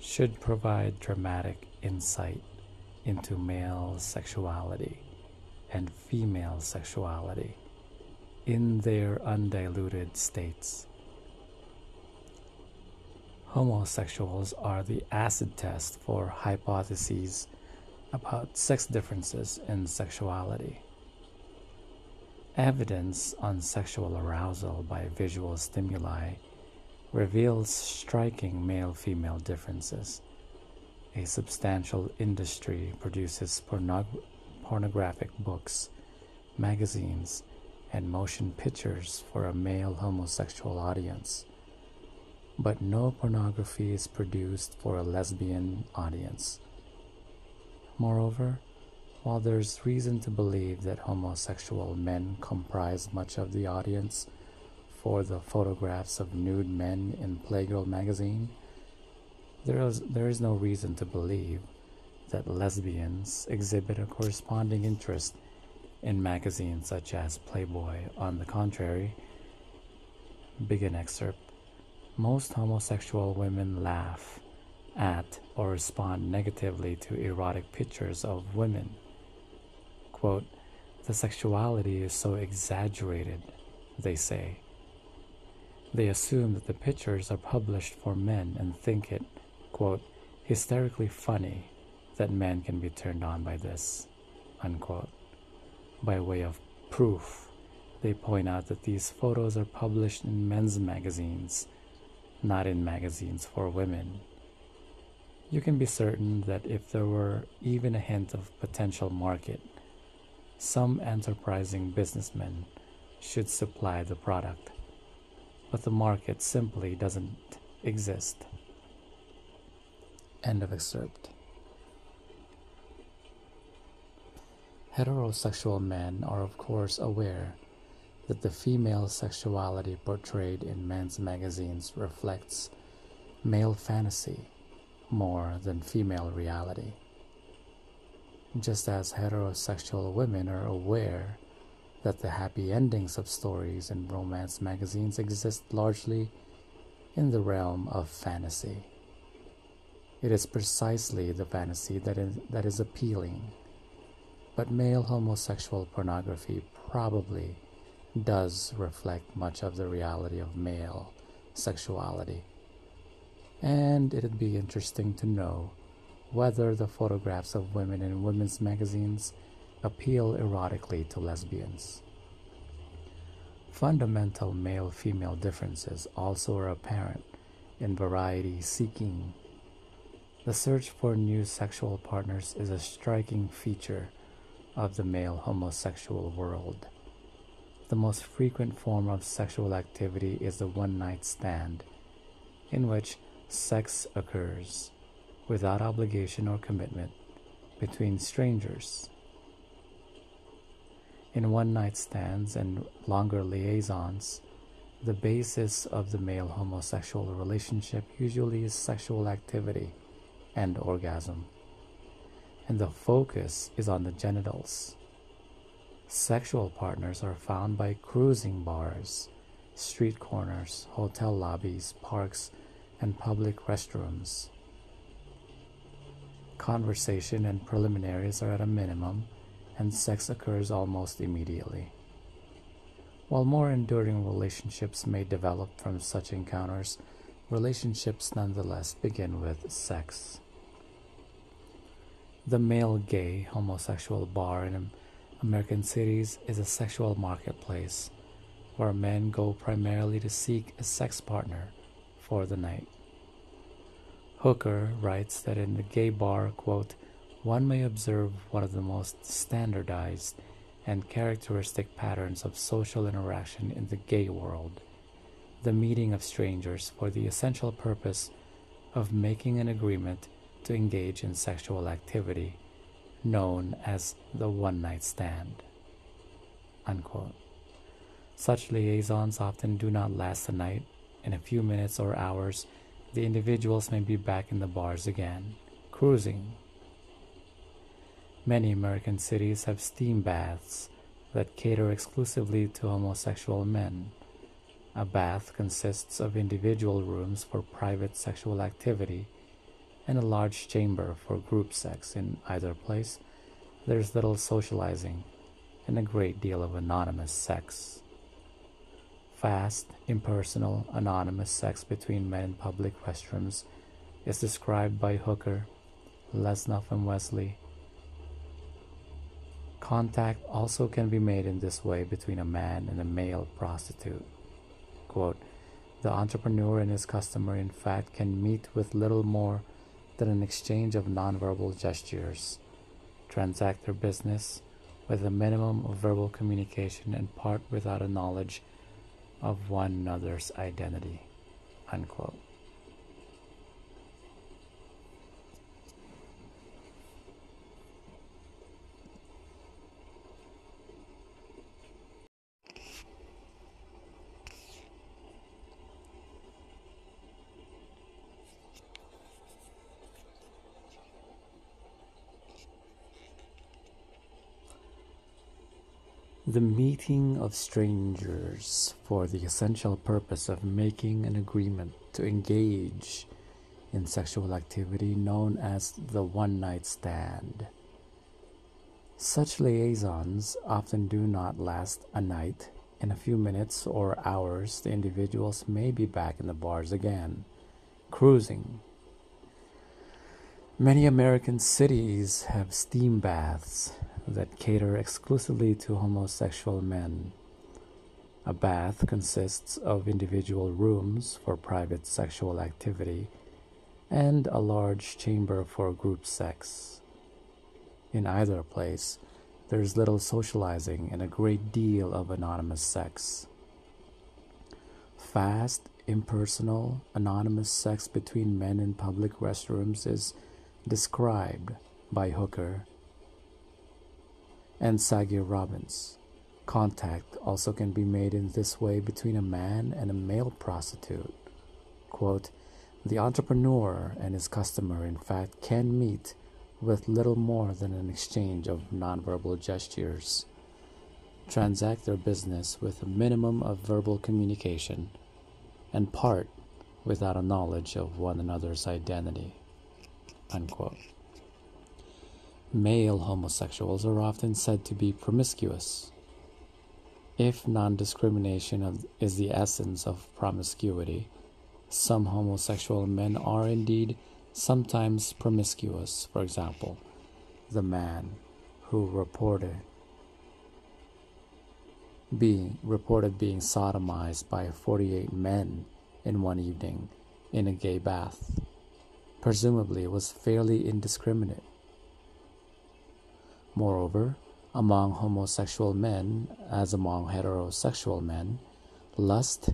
should provide dramatic insight into male sexuality and female sexuality in their undiluted states. Homosexuals are the acid test for hypotheses about sex differences in sexuality. Evidence on sexual arousal by visual stimuli reveals striking male-female differences. A substantial industry produces pornog pornographic books, magazines, and motion pictures for a male homosexual audience, but no pornography is produced for a lesbian audience. Moreover, while there's reason to believe that homosexual men comprise much of the audience for the photographs of nude men in Playgirl magazine, there is, there is no reason to believe that lesbians exhibit a corresponding interest in magazines such as Playboy. On the contrary, big an excerpt. Most homosexual women laugh at or respond negatively to erotic pictures of women. Quote, the sexuality is so exaggerated, they say. They assume that the pictures are published for men and think it, quote, hysterically funny that men can be turned on by this, unquote. By way of proof, they point out that these photos are published in men's magazines, not in magazines for women. You can be certain that if there were even a hint of potential market, some enterprising businessman should supply the product, but the market simply doesn't exist. End of excerpt. Heterosexual men are of course aware that the female sexuality portrayed in men's magazines reflects male fantasy more than female reality, just as heterosexual women are aware that the happy endings of stories in romance magazines exist largely in the realm of fantasy. It is precisely the fantasy that is, that is appealing, but male homosexual pornography probably does reflect much of the reality of male sexuality. And it'd be interesting to know whether the photographs of women in women's magazines appeal erotically to lesbians. Fundamental male-female differences also are apparent in variety seeking. The search for new sexual partners is a striking feature of the male homosexual world. The most frequent form of sexual activity is the one-night stand, in which sex occurs without obligation or commitment between strangers. In one-night stands and longer liaisons, the basis of the male homosexual relationship usually is sexual activity and orgasm, and the focus is on the genitals. Sexual partners are found by cruising bars, street corners, hotel lobbies, parks, and public restrooms. Conversation and preliminaries are at a minimum, and sex occurs almost immediately. While more enduring relationships may develop from such encounters, relationships nonetheless begin with sex. The male gay homosexual bar in American cities is a sexual marketplace where men go primarily to seek a sex partner for the night. Hooker writes that in the gay bar, quote, one may observe one of the most standardized and characteristic patterns of social interaction in the gay world, the meeting of strangers for the essential purpose of making an agreement to engage in sexual activity, known as the one-night stand, unquote. Such liaisons often do not last the night. In a few minutes or hours, the individuals may be back in the bars again, cruising. Many American cities have steam baths that cater exclusively to homosexual men. A bath consists of individual rooms for private sexual activity and a large chamber for group sex. In either place, there's little socializing and a great deal of anonymous sex. Fast, impersonal, anonymous sex between men in public restrooms is described by Hooker, Lesnoff, and Wesley. Contact also can be made in this way between a man and a male prostitute. Quote, the entrepreneur and his customer, in fact, can meet with little more than an exchange of nonverbal gestures, transact their business with a minimum of verbal communication, and part without a knowledge of one another's identity, unquote. The meeting of strangers for the essential purpose of making an agreement to engage in sexual activity known as the one-night stand. Such liaisons often do not last a night. In a few minutes or hours, the individuals may be back in the bars again, cruising. Many American cities have steam baths that cater exclusively to homosexual men. A bath consists of individual rooms for private sexual activity and a large chamber for group sex. In either place, there is little socializing and a great deal of anonymous sex. Fast, impersonal, anonymous sex between men in public restrooms is described by Hooker and Saghir Robins. Contact also can be made in this way between a man and a male prostitute. Quote, "The entrepreneur and his customer, in fact, can meet with little more than an exchange of nonverbal gestures, transact their business with a minimum of verbal communication, and part without a knowledge of one another's identity." Unquote. Male homosexuals are often said to be promiscuous. If non-discrimination is the essence of promiscuity, some homosexual men are indeed sometimes promiscuous. For example, the man who reported being reported being sodomized by forty-eight men in one evening in a gay bath, presumably was fairly indiscriminate. Moreover, among homosexual men, as among heterosexual men, lust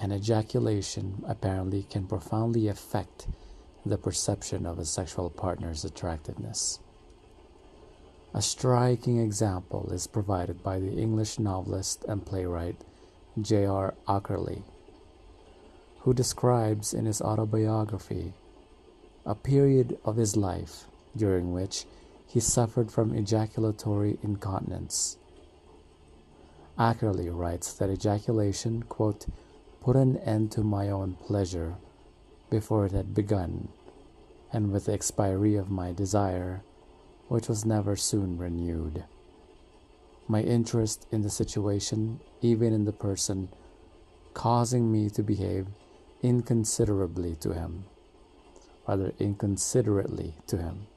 and ejaculation apparently can profoundly affect the perception of a sexual partner's attractiveness. A striking example is provided by the English novelist and playwright J R Ackerley, who describes in his autobiography a period of his life during which he suffered from ejaculatory incontinence. Ackerley writes that ejaculation, quote, "put an end to my own pleasure before it had begun, and with the expiry of my desire, which was never soon renewed. My interest in the situation, even in the person, causing me to behave inconsiderably to him, rather inconsiderately to him.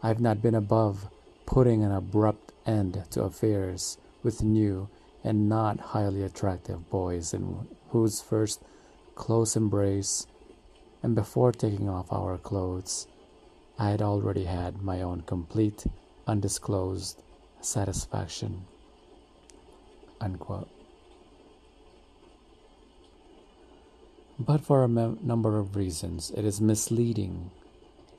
I have not been above putting an abrupt end to affairs with new and not highly attractive boys in whose first close embrace, and before taking off our clothes, I had already had my own complete, undisclosed satisfaction." Unquote. But for a mem- number of reasons, it is misleading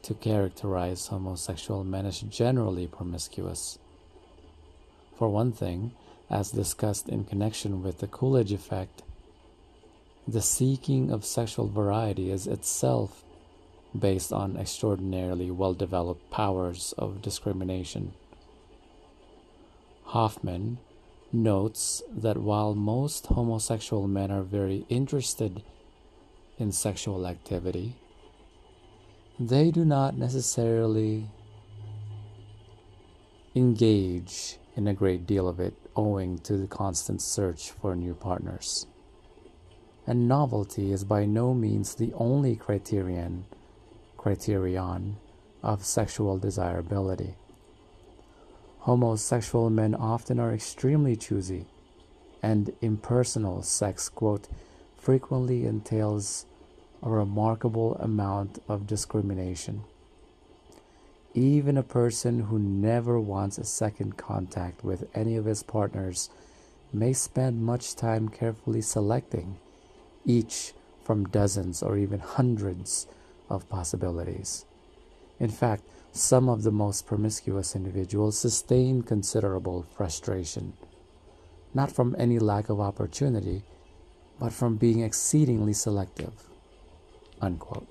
to characterize homosexual men as generally promiscuous. For one thing, as discussed in connection with the Coolidge effect, the seeking of sexual variety is itself based on extraordinarily well-developed powers of discrimination. Hoffman notes that while most homosexual men are very interested in sexual activity, they do not necessarily engage in a great deal of it owing to the constant search for new partners. And novelty is by no means the only criterion, criterion of sexual desirability. Homosexual men often are extremely choosy, and impersonal sex, quote, "frequently entails a remarkable amount of discrimination. Even a person who never wants a second contact with any of his partners may spend much time carefully selecting, each from dozens or even hundreds of possibilities. In fact, some of the most promiscuous individuals sustain considerable frustration, not from any lack of opportunity, but from being exceedingly selective." Unquote.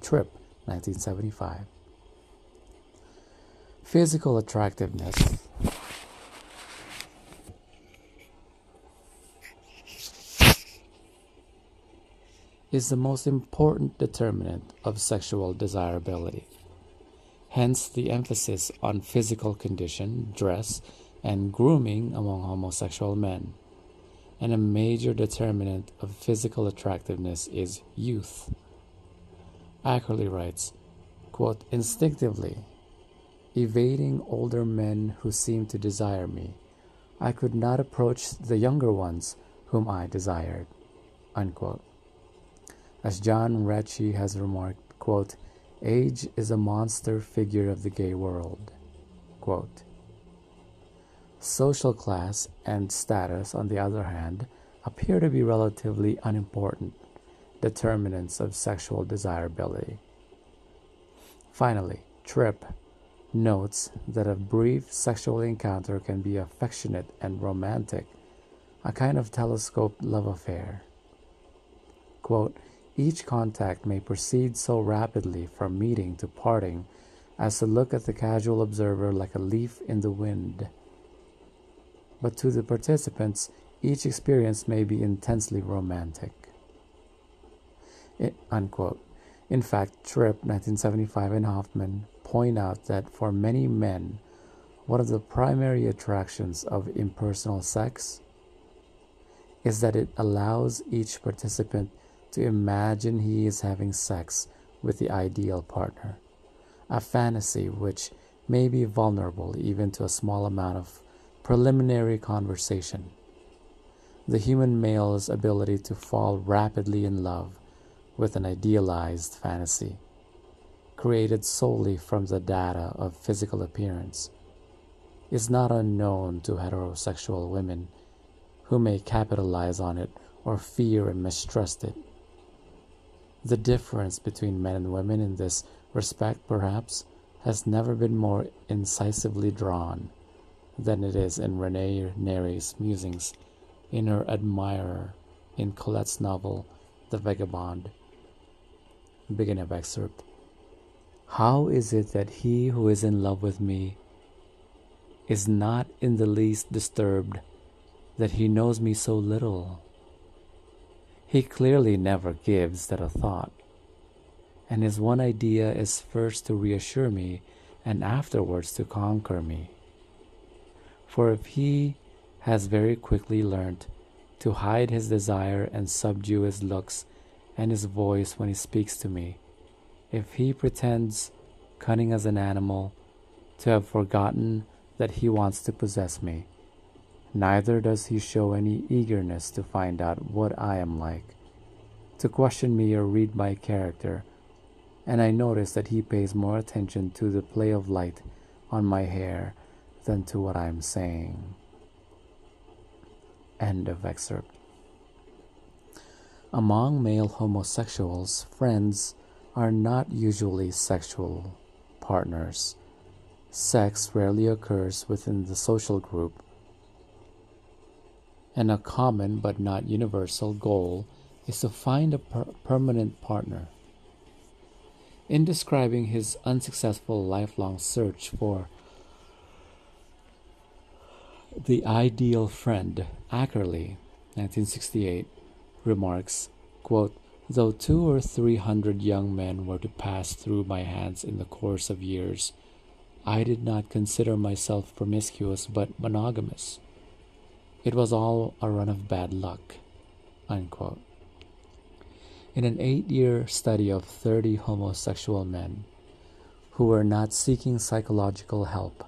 Tripp, nineteen seventy-five. Physical attractiveness is the most important determinant of sexual desirability. Hence the emphasis on physical condition, dress, and grooming among homosexual men. And a major determinant of physical attractiveness is youth. Ackerley writes, quote, "Instinctively, evading older men who seemed to desire me, I could not approach the younger ones whom I desired." Unquote. As John Rechy has remarked, quote, "Age is a monster figure of the gay world." Quote. Social class and status, on the other hand, appear to be relatively unimportant determinants of sexual desirability. Finally, Tripp notes that a brief sexual encounter can be affectionate and romantic, a kind of telescoped love affair. Quote, "Each contact may proceed so rapidly from meeting to parting as to look at the casual observer like a leaf in the wind. But to the participants, each experience may be intensely romantic." It, unquote. In fact, Tripp, nineteen seventy-five, and Hoffman point out that for many men, one of the primary attractions of impersonal sex is that it allows each participant to imagine he is having sex with the ideal partner, a fantasy which may be vulnerable even to a small amount of preliminary conversation. The human male's ability to fall rapidly in love with an idealized fantasy, created solely from the data of physical appearance, is not unknown to heterosexual women, who may capitalize on it or fear and mistrust it. The difference between men and women in this respect, perhaps, has never been more incisively drawn than it is in Renee Nere's musings in her admirer in Colette's novel The Vagabond. Begin of excerpt. "How is it that he who is in love with me is not in the least disturbed that he knows me so little? He clearly never gives that a thought, and his one idea is first to reassure me and afterwards to conquer me. For if he has very quickly learnt to hide his desire and subdue his looks and his voice when he speaks to me, if he pretends, cunning as an animal, to have forgotten that he wants to possess me, neither does he show any eagerness to find out what I am like, to question me or read my character, and I notice that he pays more attention to the play of light on my hair than to what I am saying." End of excerpt. Among male homosexuals, friends are not usually sexual partners. Sex rarely occurs within the social group, and a common but not universal goal is to find a per- permanent partner. In describing his unsuccessful lifelong search for the ideal friend, Ackerley, nineteen sixty-eight, remarks, quote, "Though two or three hundred young men were to pass through my hands in the course of years, I did not consider myself promiscuous but monogamous. It was all a run of bad luck." Unquote. In an eight-year study of thirty homosexual men who were not seeking psychological help,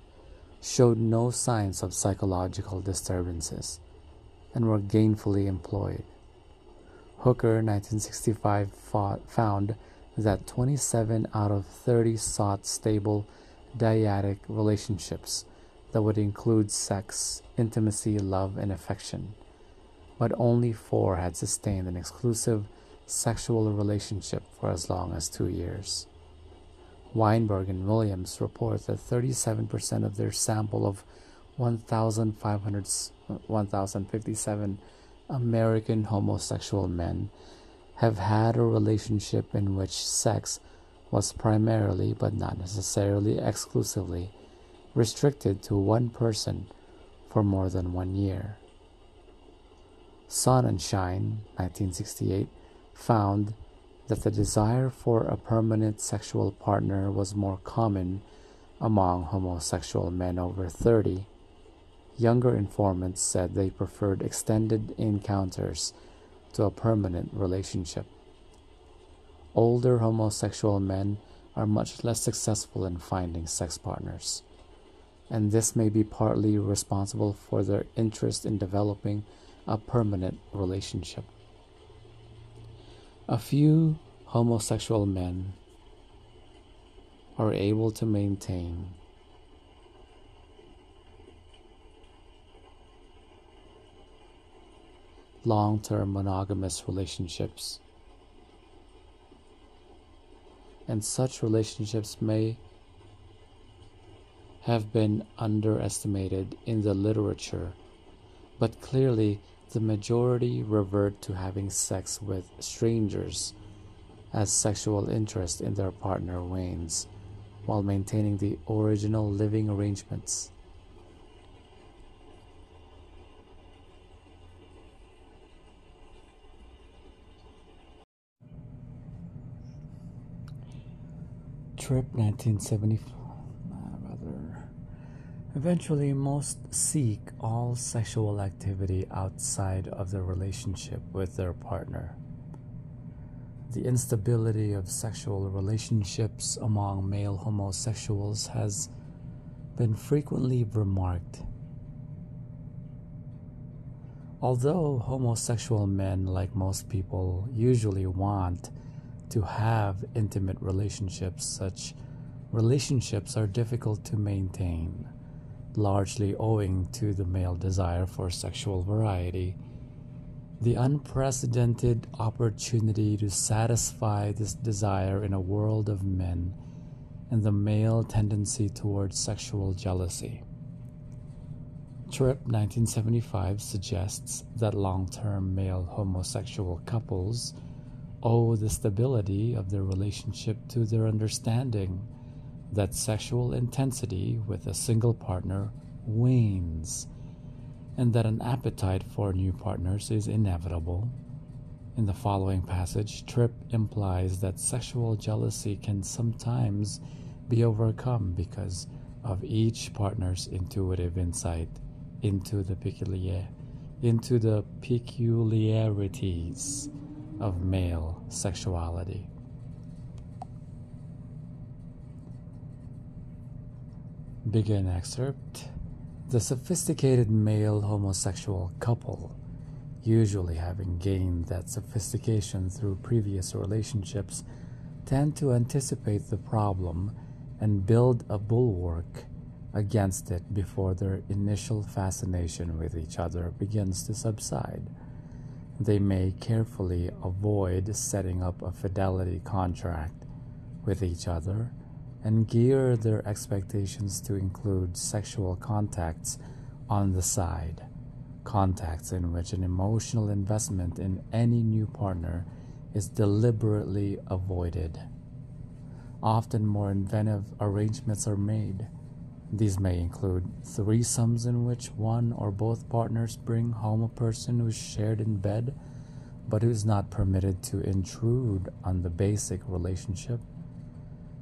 showed no signs of psychological disturbances and were gainfully employed. Hooker, nineteen sixty-five, fought, found that twenty-seven out of thirty sought stable dyadic relationships that would include sex, intimacy, love, and affection, but only four had sustained an exclusive sexual relationship for as long as two years. Weinberg and Williams report that thirty-seven percent of their sample of one thousand fifty-seven American homosexual men have had a relationship in which sex was primarily, but not necessarily exclusively, restricted to one person for more than one year. Sonnenschein, nineteen sixty-eight, found that the desire for a permanent sexual partner was more common among homosexual men over thirty. Younger informants said they preferred extended encounters to a permanent relationship. Older homosexual men are much less successful in finding sex partners, and this may be partly responsible for their interest in developing a permanent relationship. A few homosexual men are able to maintain long-term monogamous relationships, and such relationships may have been underestimated in the literature, but clearly the majority revert to having sex with strangers as sexual interest in their partner wanes, while maintaining the original living arrangements. Tripp, nineteen seventy-four. Eventually, most seek all sexual activity outside of their relationship with their partner. The instability of sexual relationships among male homosexuals has been frequently remarked. Although homosexual men, like most people, usually want to have intimate relationships, such relationships are difficult to maintain, largely owing to the male desire for sexual variety. The unprecedented opportunity to satisfy this desire in a world of men, and the male tendency towards sexual jealousy. Tripp, nineteen seventy-five, suggests that long-term male homosexual couples owe the stability of their relationship to their understanding that sexual intensity with a single partner wanes, and that an appetite for new partners is inevitable. In the following passage, Tripp implies that sexual jealousy can sometimes be overcome because of each partner's intuitive insight into the peculiar, into the peculiarities of male sexuality. Begin excerpt. The sophisticated male homosexual couple, usually having gained that sophistication through previous relationships, tend to anticipate the problem and build a bulwark against it before their initial fascination with each other begins to subside. They may carefully avoid setting up a fidelity contract with each other and gear their expectations to include sexual contacts on the side, contacts in which an emotional investment in any new partner is deliberately avoided. Often more inventive arrangements are made. These may include threesomes in which one or both partners bring home a person who's shared in bed, but who's not permitted to intrude on the basic relationship.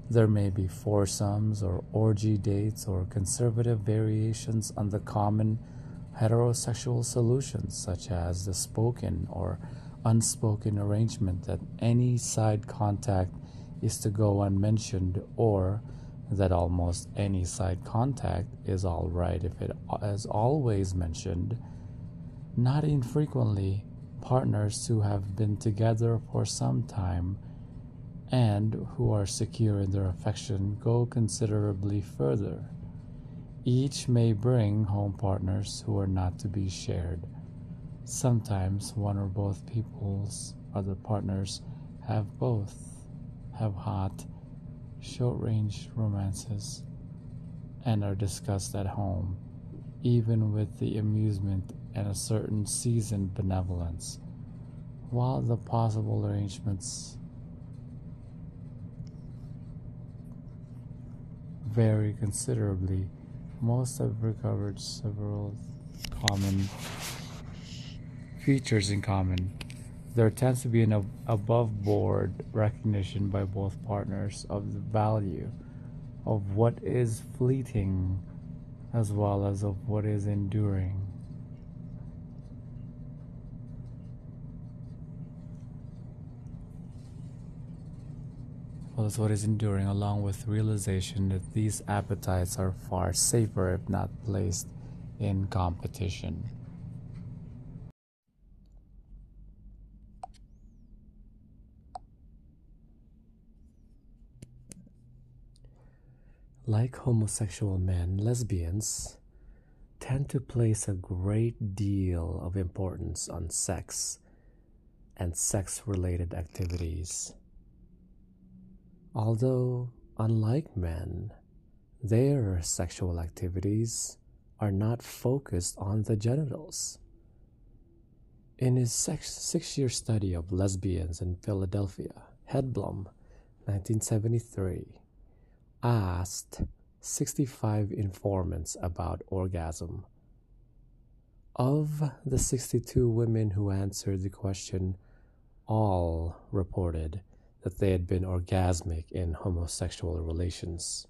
There may be foursomes or orgy dates or conservative variations on the common heterosexual solutions, such as the spoken or unspoken arrangement that any side contact is to go unmentioned, or that almost any side contact is all right if it is always mentioned. Not infrequently, partners who have been together for some time and who are secure in their affection go considerably further. Each may bring home partners who are not to be shared. Sometimes one or both people's other partners have both, have hot, short-range romances, and are discussed at home, even with the amusement and a certain seasoned benevolence, while the possible arrangements vary considerably. Most have recovered several common features in common, there tends to be an above-board recognition by both partners of the value of what is fleeting as well as of what is enduring. Well, as what is enduring, along with realization that these appetites are far safer if not placed in competition. Like homosexual men, lesbians tend to place a great deal of importance on sex and sex-related activities. Although, unlike men, their sexual activities are not focused on the genitals. In his six-year study of lesbians in Philadelphia, Hedblom, nineteen seventy-three, asked sixty-five informants about orgasm. Of the sixty-two women who answered the question, all reported that they had been orgasmic in homosexual relations.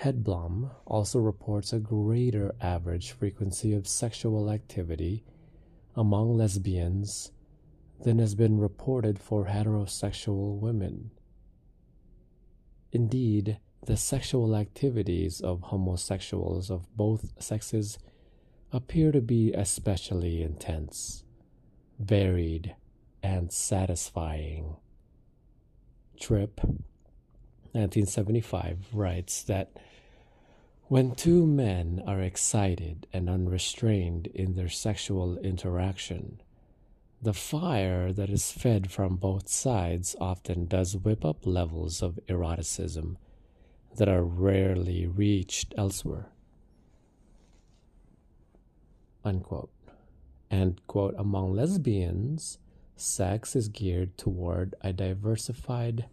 Hedblom also reports a greater average frequency of sexual activity among lesbians than has been reported for heterosexual women. Indeed, the sexual activities of homosexuals of both sexes appear to be especially intense, varied, and satisfying. Tripp, nineteen seventy-five, writes that when two men are excited and unrestrained in their sexual interaction, the fire that is fed from both sides often does whip up levels of eroticism that are rarely reached elsewhere. Unquote. And, quote, among lesbians, sex is geared toward a diversified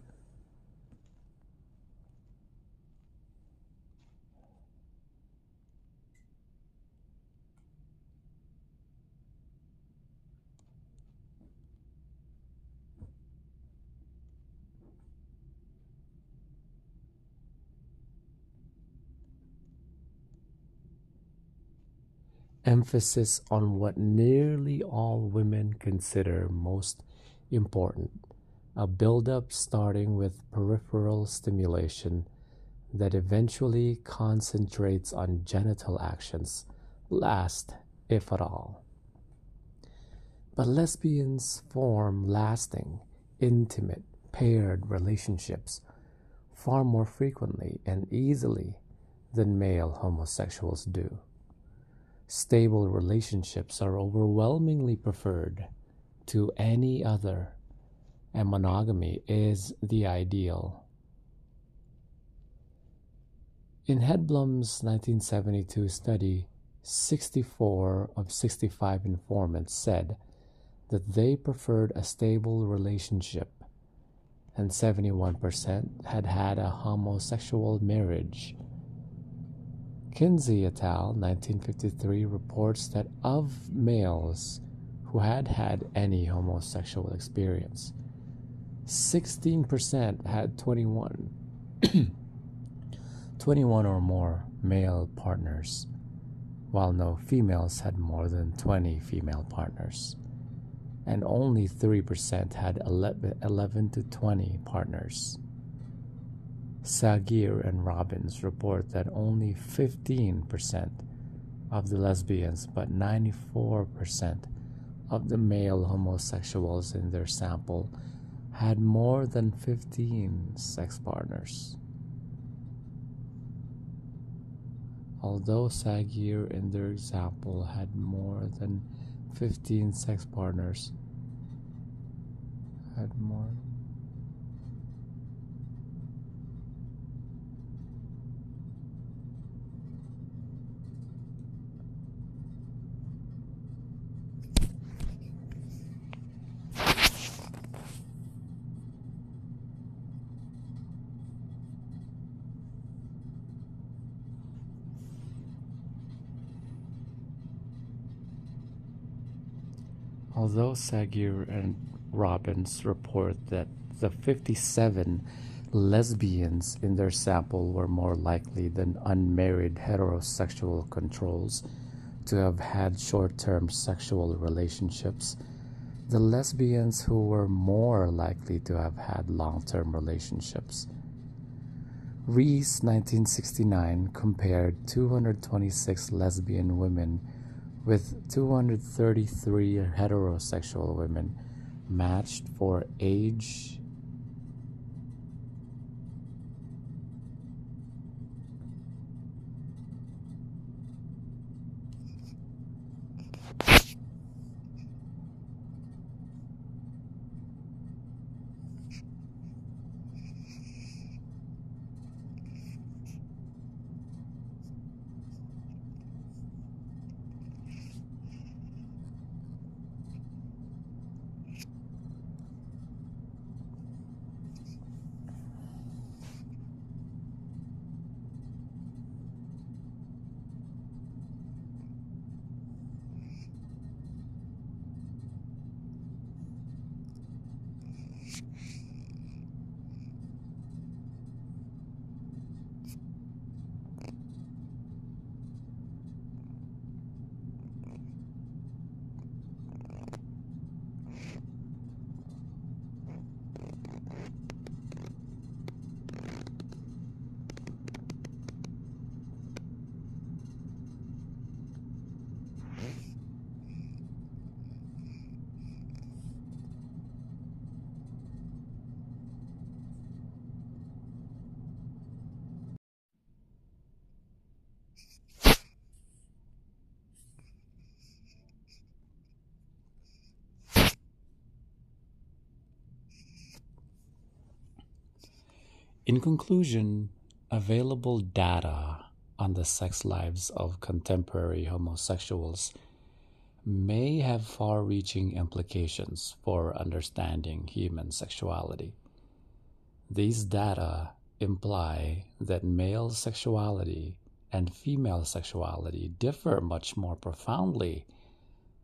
emphasis on what nearly all women consider most important, a build-up starting with peripheral stimulation that eventually concentrates on genital actions, last if at all. But lesbians form lasting, intimate, paired relationships far more frequently and easily than male homosexuals do. Stable relationships are overwhelmingly preferred to any other, and monogamy is the ideal. In Hedblom's nineteen seventy-two study, sixty-four of sixty-five informants said that they preferred a stable relationship, and seventy-one percent had had a homosexual marriage. Kinsey et al. nineteen fifty-three reports that of males who had had any homosexual experience, sixteen percent had twenty-one, twenty-one or more male partners, while no females had more than twenty female partners, and only three percent had eleven to twenty partners. Saghir and Robins report that only fifteen percent of the lesbians but ninety-four percent of the male homosexuals in their sample had more than fifteen sex partners. Although Saghir in their example had more than fifteen sex partners, had more... Although Saghir and Robins report that the fifty-seven lesbians in their sample were more likely than unmarried heterosexual controls to have had short-term sexual relationships, the lesbians who were more likely to have had long-term relationships. Rees, nineteen sixty-nine, compared two hundred twenty-six lesbian women with two hundred thirty-three heterosexual women matched for age, In conclusion, available data on the sex lives of contemporary homosexuals may have far-reaching implications for understanding human sexuality. These data imply that male sexuality and female sexuality differ much more profoundly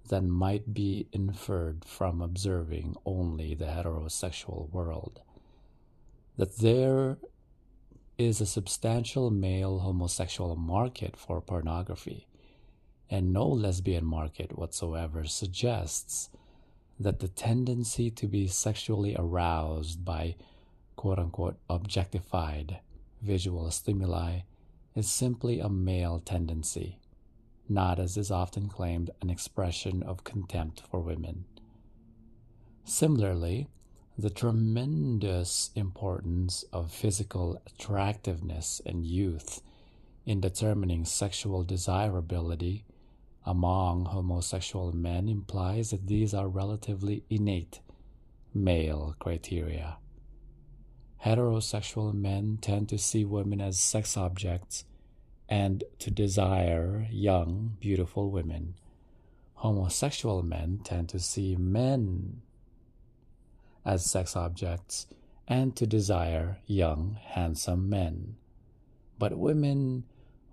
than might be inferred from observing only the heterosexual world. That there is a substantial male homosexual market for pornography and no lesbian market whatsoever suggests that the tendency to be sexually aroused by quote-unquote objectified visual stimuli is simply a male tendency, not, as is often claimed, an expression of contempt for women. Similarly, the tremendous importance of physical attractiveness in youth in determining sexual desirability among homosexual men implies that these are relatively innate male criteria. Heterosexual men tend to see women as sex objects and to desire young, beautiful women. Homosexual men tend to see men as sex objects and to desire young, handsome men. But women,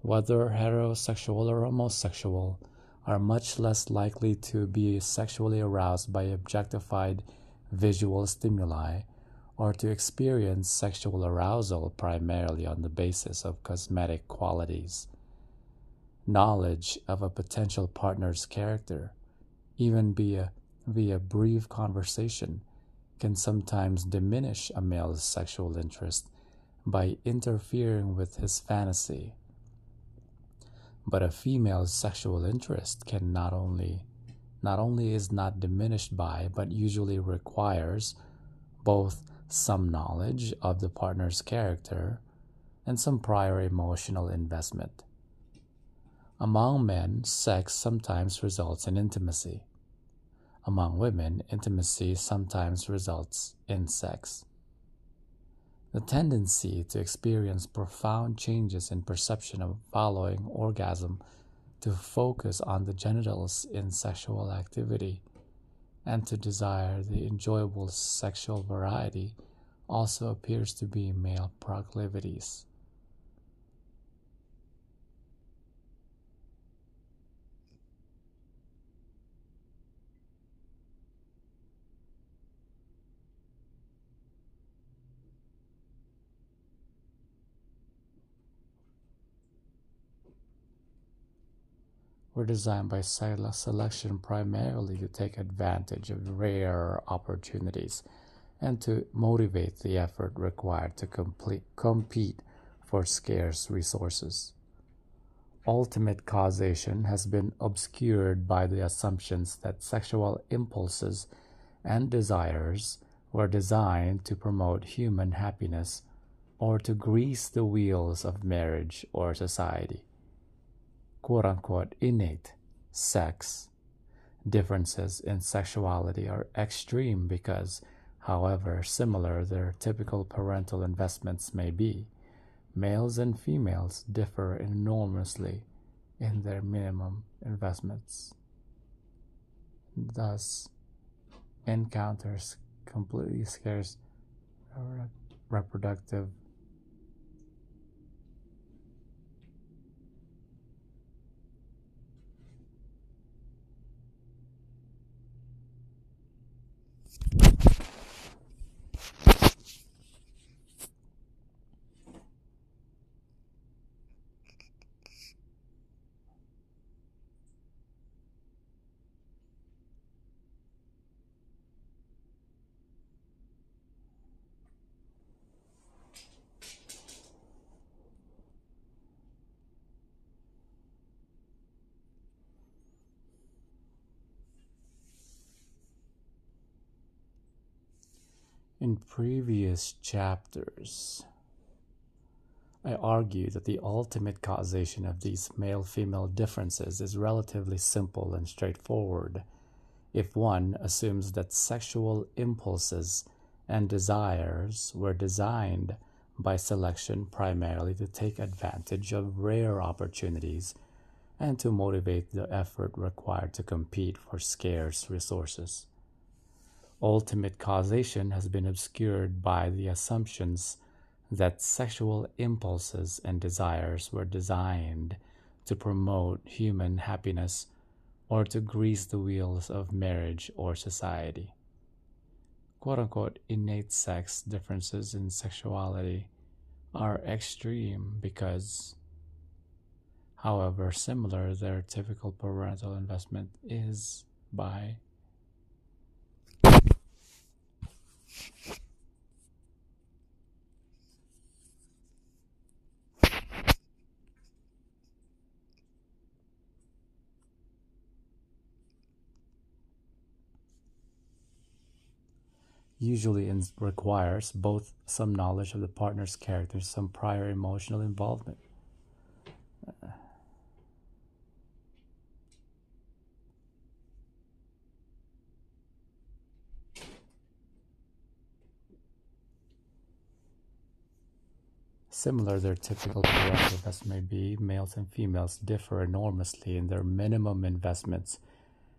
whether heterosexual or homosexual, are much less likely to be sexually aroused by objectified visual stimuli or to experience sexual arousal primarily on the basis of cosmetic qualities. Knowledge of a potential partner's character, even via, via brief conversation, can sometimes diminish a male's sexual interest by interfering with his fantasy. But a female's sexual interest can not only, not only is not diminished by, but usually requires both some knowledge of the partner's character and some prior emotional investment. Among men, sex sometimes results in intimacy. Among women, intimacy sometimes results in sex. The tendency to experience profound changes in perception of following orgasm to focus on the genitals in sexual activity and to desire the enjoyable sexual variety also appears to be male proclivities. were designed by selection primarily to take advantage of rare opportunities and to motivate the effort required to complete, compete for scarce resources. Ultimate causation has been obscured by the assumptions that sexual impulses and desires were designed to promote human happiness or to grease the wheels of marriage or society. Quote-unquote innate sex differences in sexuality are extreme because, however similar their typical parental investments may be, males and females differ enormously in their minimum investments. Thus, encounters completely scarce reproductive In previous chapters, I argue that the ultimate causation of these male-female differences is relatively simple and straightforward if one assumes that sexual impulses and desires were designed by selection primarily to take advantage of rare opportunities and to motivate the effort required to compete for scarce resources. Ultimate causation has been obscured by the assumptions that sexual impulses and desires were designed to promote human happiness or to grease the wheels of marriage or society. Quote-unquote innate sex differences in sexuality are extreme because, however similar their typical parental investment is by usually in, requires both some knowledge of the partner's character, some prior emotional involvement. Uh, similar their typical parental investments may be, males and females differ enormously in their minimum investments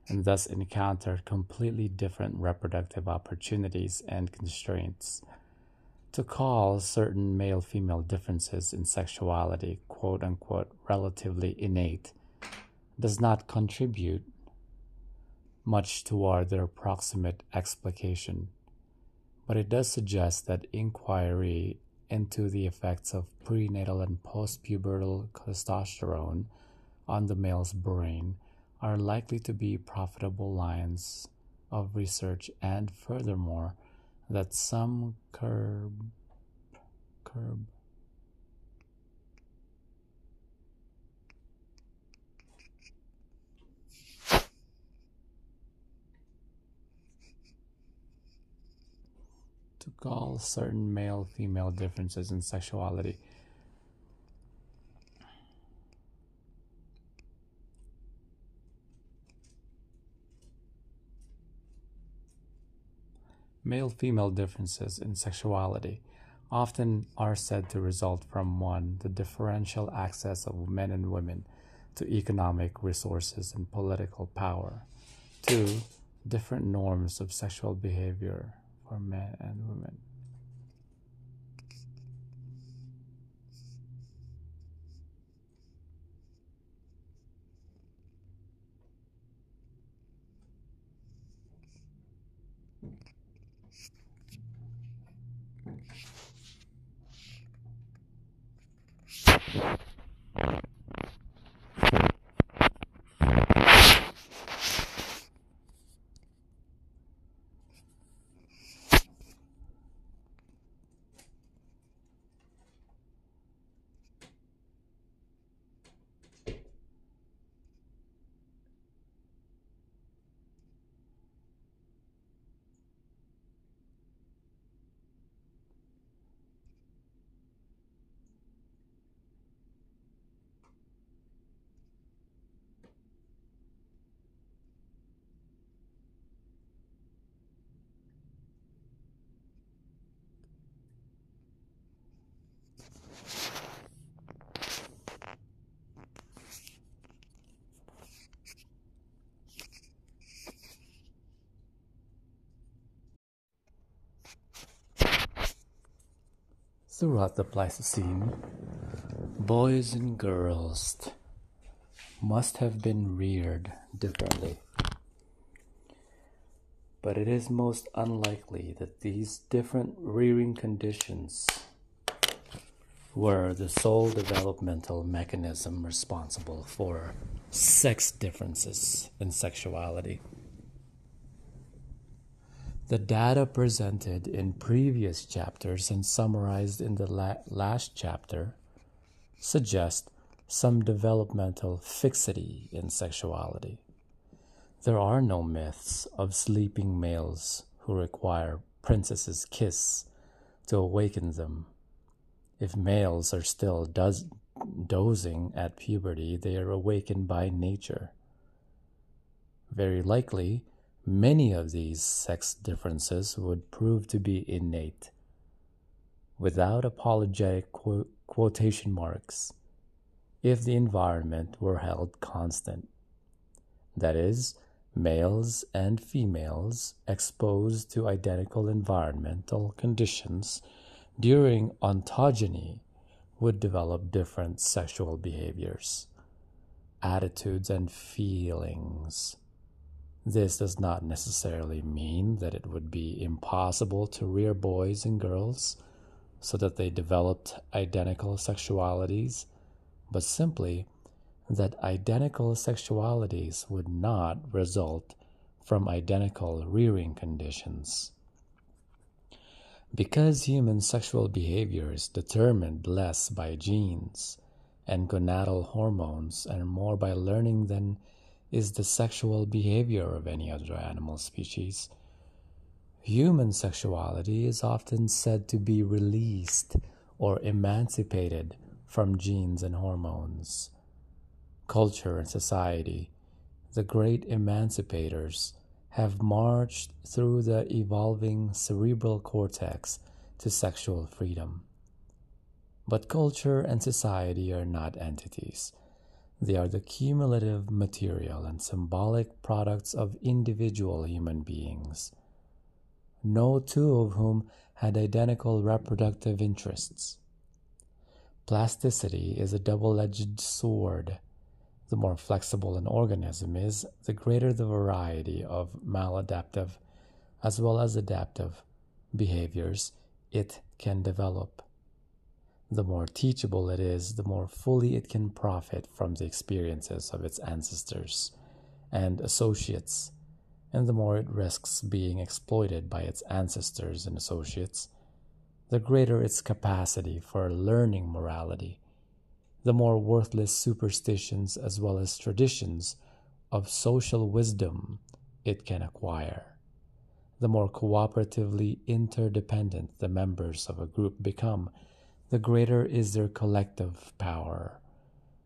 and thus encounter completely different reproductive opportunities and constraints. To call certain male-female differences in sexuality quote-unquote relatively innate does not contribute much toward their proximate explication, but it does suggest that inquiry into the effects of prenatal and postpubertal testosterone on the male's brain are likely to be profitable lines of research, and furthermore, that some curb, curb, to call certain male-female differences in sexuality Male-female differences in sexuality often are said to result from, one, the differential access of men and women to economic resources and political power, two, different norms of sexual behavior for men and women. throughout the Pleistocene, boys and girls must have been reared differently. But it is most unlikely that these different rearing conditions were the sole developmental mechanism responsible for sex differences in sexuality. The data presented in previous chapters and summarized in the la- last chapter suggest some developmental fixity in sexuality. There are no myths of sleeping males who require princesses' kiss to awaken them. If males are still doz- dozing at puberty, they are awakened by nature. Very likely, many of these sex differences would prove to be innate, without apologetic qu- quotation marks, if the environment were held constant. That is, males and females exposed to identical environmental conditions during ontogeny would develop different sexual behaviors, attitudes, and feelings. This does not necessarily mean that it would be impossible to rear boys and girls so that they developed identical sexualities, but simply that identical sexualities would not result from identical rearing conditions. Because human sexual behavior is determined less by genes and gonadal hormones and more by learning than is the sexual behavior of any other animal species, human sexuality is often said to be released or emancipated from genes and hormones. Culture and society, the great emancipators, have marched through the evolving cerebral cortex to sexual freedom. But culture and society are not entities. They are the cumulative material and symbolic products of individual human beings, no two of whom had identical reproductive interests. Plasticity is a double-edged sword. The more flexible an organism is, the greater the variety of maladaptive as well as adaptive behaviors it can develop. The more teachable it is, the more fully it can profit from the experiences of its ancestors and associates, and the more it risks being exploited by its ancestors and associates, the greater its capacity for learning morality, the more worthless superstitions as well as traditions of social wisdom it can acquire, the more cooperatively interdependent the members of a group become, the greater is their collective power,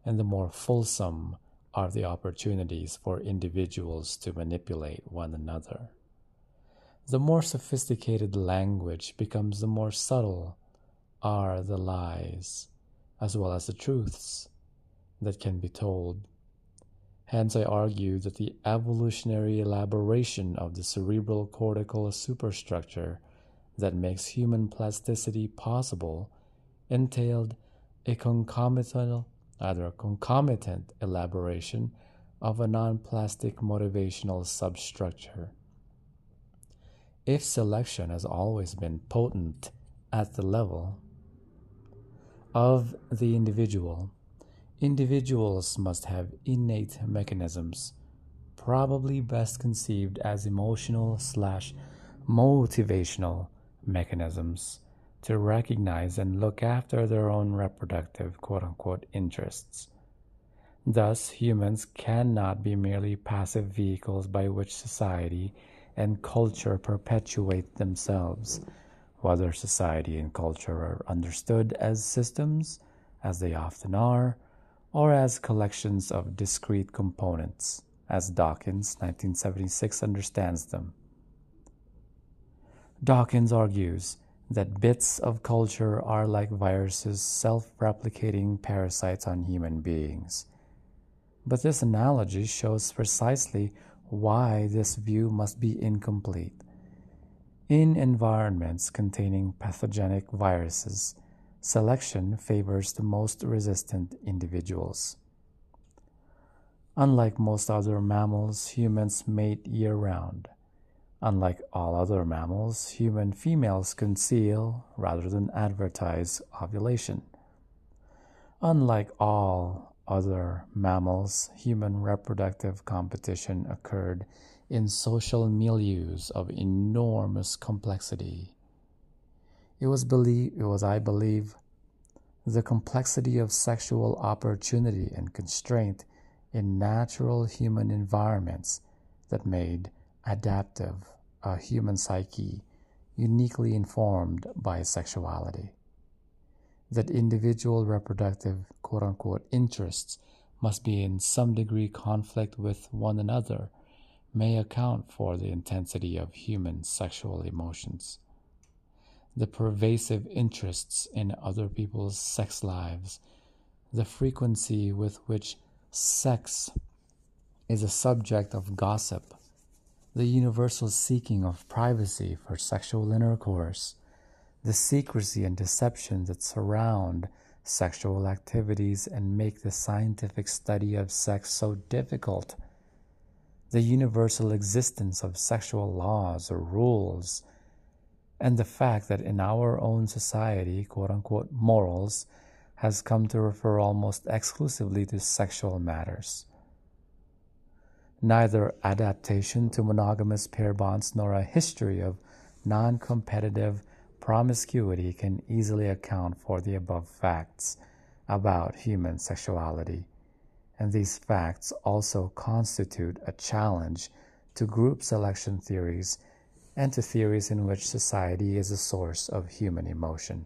and the more fulsome are the opportunities for individuals to manipulate one another. The more sophisticated language becomes, the more subtle are the lies, as well as the truths that can be told. Hence, I argue that the evolutionary elaboration of the cerebral cortical superstructure that makes human plasticity possible entailed a concomitant, rather concomitant elaboration of a non-plastic motivational substructure. If selection has always been potent at the level of the individual, individuals must have innate mechanisms, probably best conceived as emotional slash motivational mechanisms, to recognize and look after their own reproductive quote-unquote interests. Thus, humans cannot be merely passive vehicles by which society and culture perpetuate themselves. Whether society and culture are understood as systems, as they often are, or as collections of discrete components, as Dawkins, nineteen seventy-six, understands them. Dawkins argues that bits of culture are like viruses, self-replicating parasites on human beings. But this analogy shows precisely why this view must be incomplete. In environments containing pathogenic viruses, Selection favors the most resistant individuals. Unlike most other mammals, humans mate year-round. Unlike all other mammals, human females conceal rather than advertise ovulation. Unlike all other mammals, human reproductive competition occurred in social milieus of enormous complexity. It was, believe, it was, I believe, the complexity of sexual opportunity and constraint in natural human environments that made adaptive a human psyche uniquely informed by sexuality. That individual reproductive quote-unquote interests must be in some degree conflict with one another may account for the intensity of human sexual emotions. The pervasive interests in other people's sex lives, the frequency with which sex is a subject of gossip, the universal seeking of privacy for sexual intercourse, the secrecy and deception that surround sexual activities and make the scientific study of sex so difficult, the universal existence of sexual laws or rules, and the fact that in our own society, quote-unquote morals, has come to refer almost exclusively to sexual matters. Neither adaptation to monogamous pair bonds nor a history of non-competitive promiscuity can easily account for the above facts about human sexuality, and these facts also constitute a challenge to group selection theories and to theories in which society is a source of human emotion.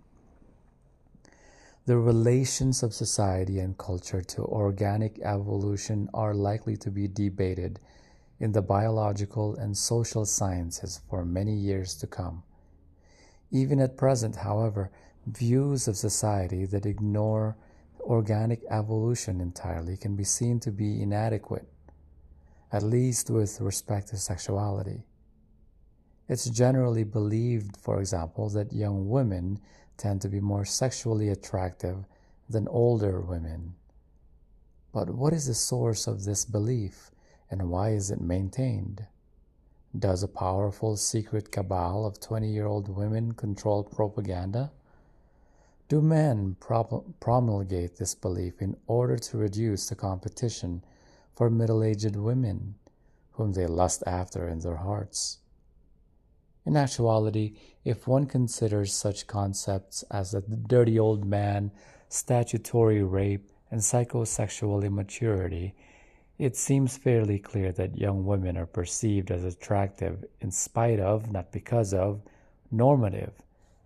The relations of society and culture to organic evolution are likely to be debated in the biological and social sciences for many years to come. Even at present, however, views of society that ignore organic evolution entirely can be seen to be inadequate, at least with respect to sexuality. It's generally believed, for example, that young women tend to be more sexually attractive than older women. But what is the source of this belief, and why is it maintained? Does a powerful secret cabal of twenty-year-old women control propaganda? Do men promulgate this belief in order to reduce the competition for middle-aged women, whom they lust after in their hearts? In actuality, if one considers such concepts as the dirty old man, statutory rape, and psychosexual immaturity, it seems fairly clear that young women are perceived as attractive in spite of, not because of, normative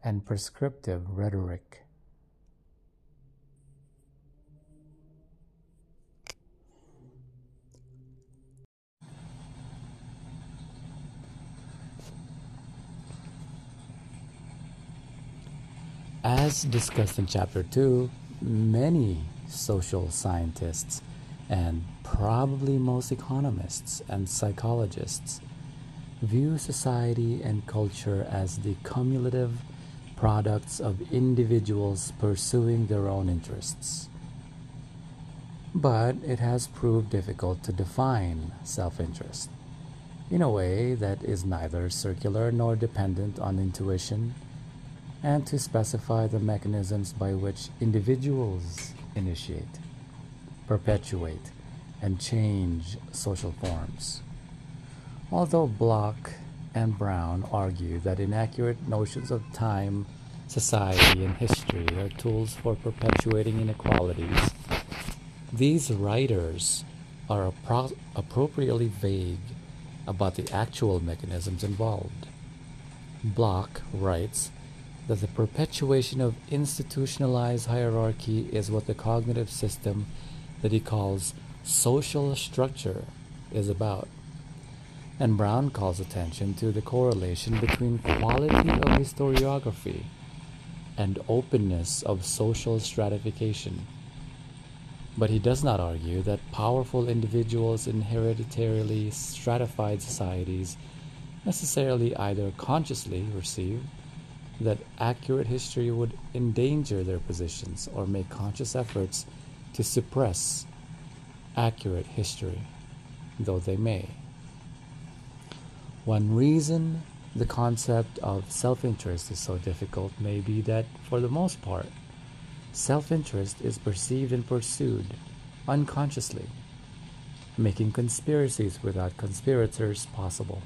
and prescriptive rhetoric. As discussed in Chapter two, many social scientists and probably most economists and psychologists view society and culture as the cumulative products of individuals pursuing their own interests. But it has proved difficult to define self-interest in a way that is neither circular nor dependent on intuition, and to specify the mechanisms by which individuals initiate, perpetuate, and change social forms. Although Bloch and Brown argue that inaccurate notions of time, society, and history are tools for perpetuating inequalities, these writers are appro- appropriately vague about the actual mechanisms involved. Bloch writes that the perpetuation of institutionalized hierarchy is what the cognitive system that he calls social structure is about. And Brown calls attention to the correlation between quality of historiography and openness of social stratification. But he does not argue that powerful individuals in hereditarily stratified societies necessarily either consciously receive that accurate history would endanger their positions or make conscious efforts to suppress accurate history, though they may. One reason the concept of self-interest is so difficult may be that, for the most part, self-interest is perceived and pursued unconsciously, making conspiracies without conspirators possible.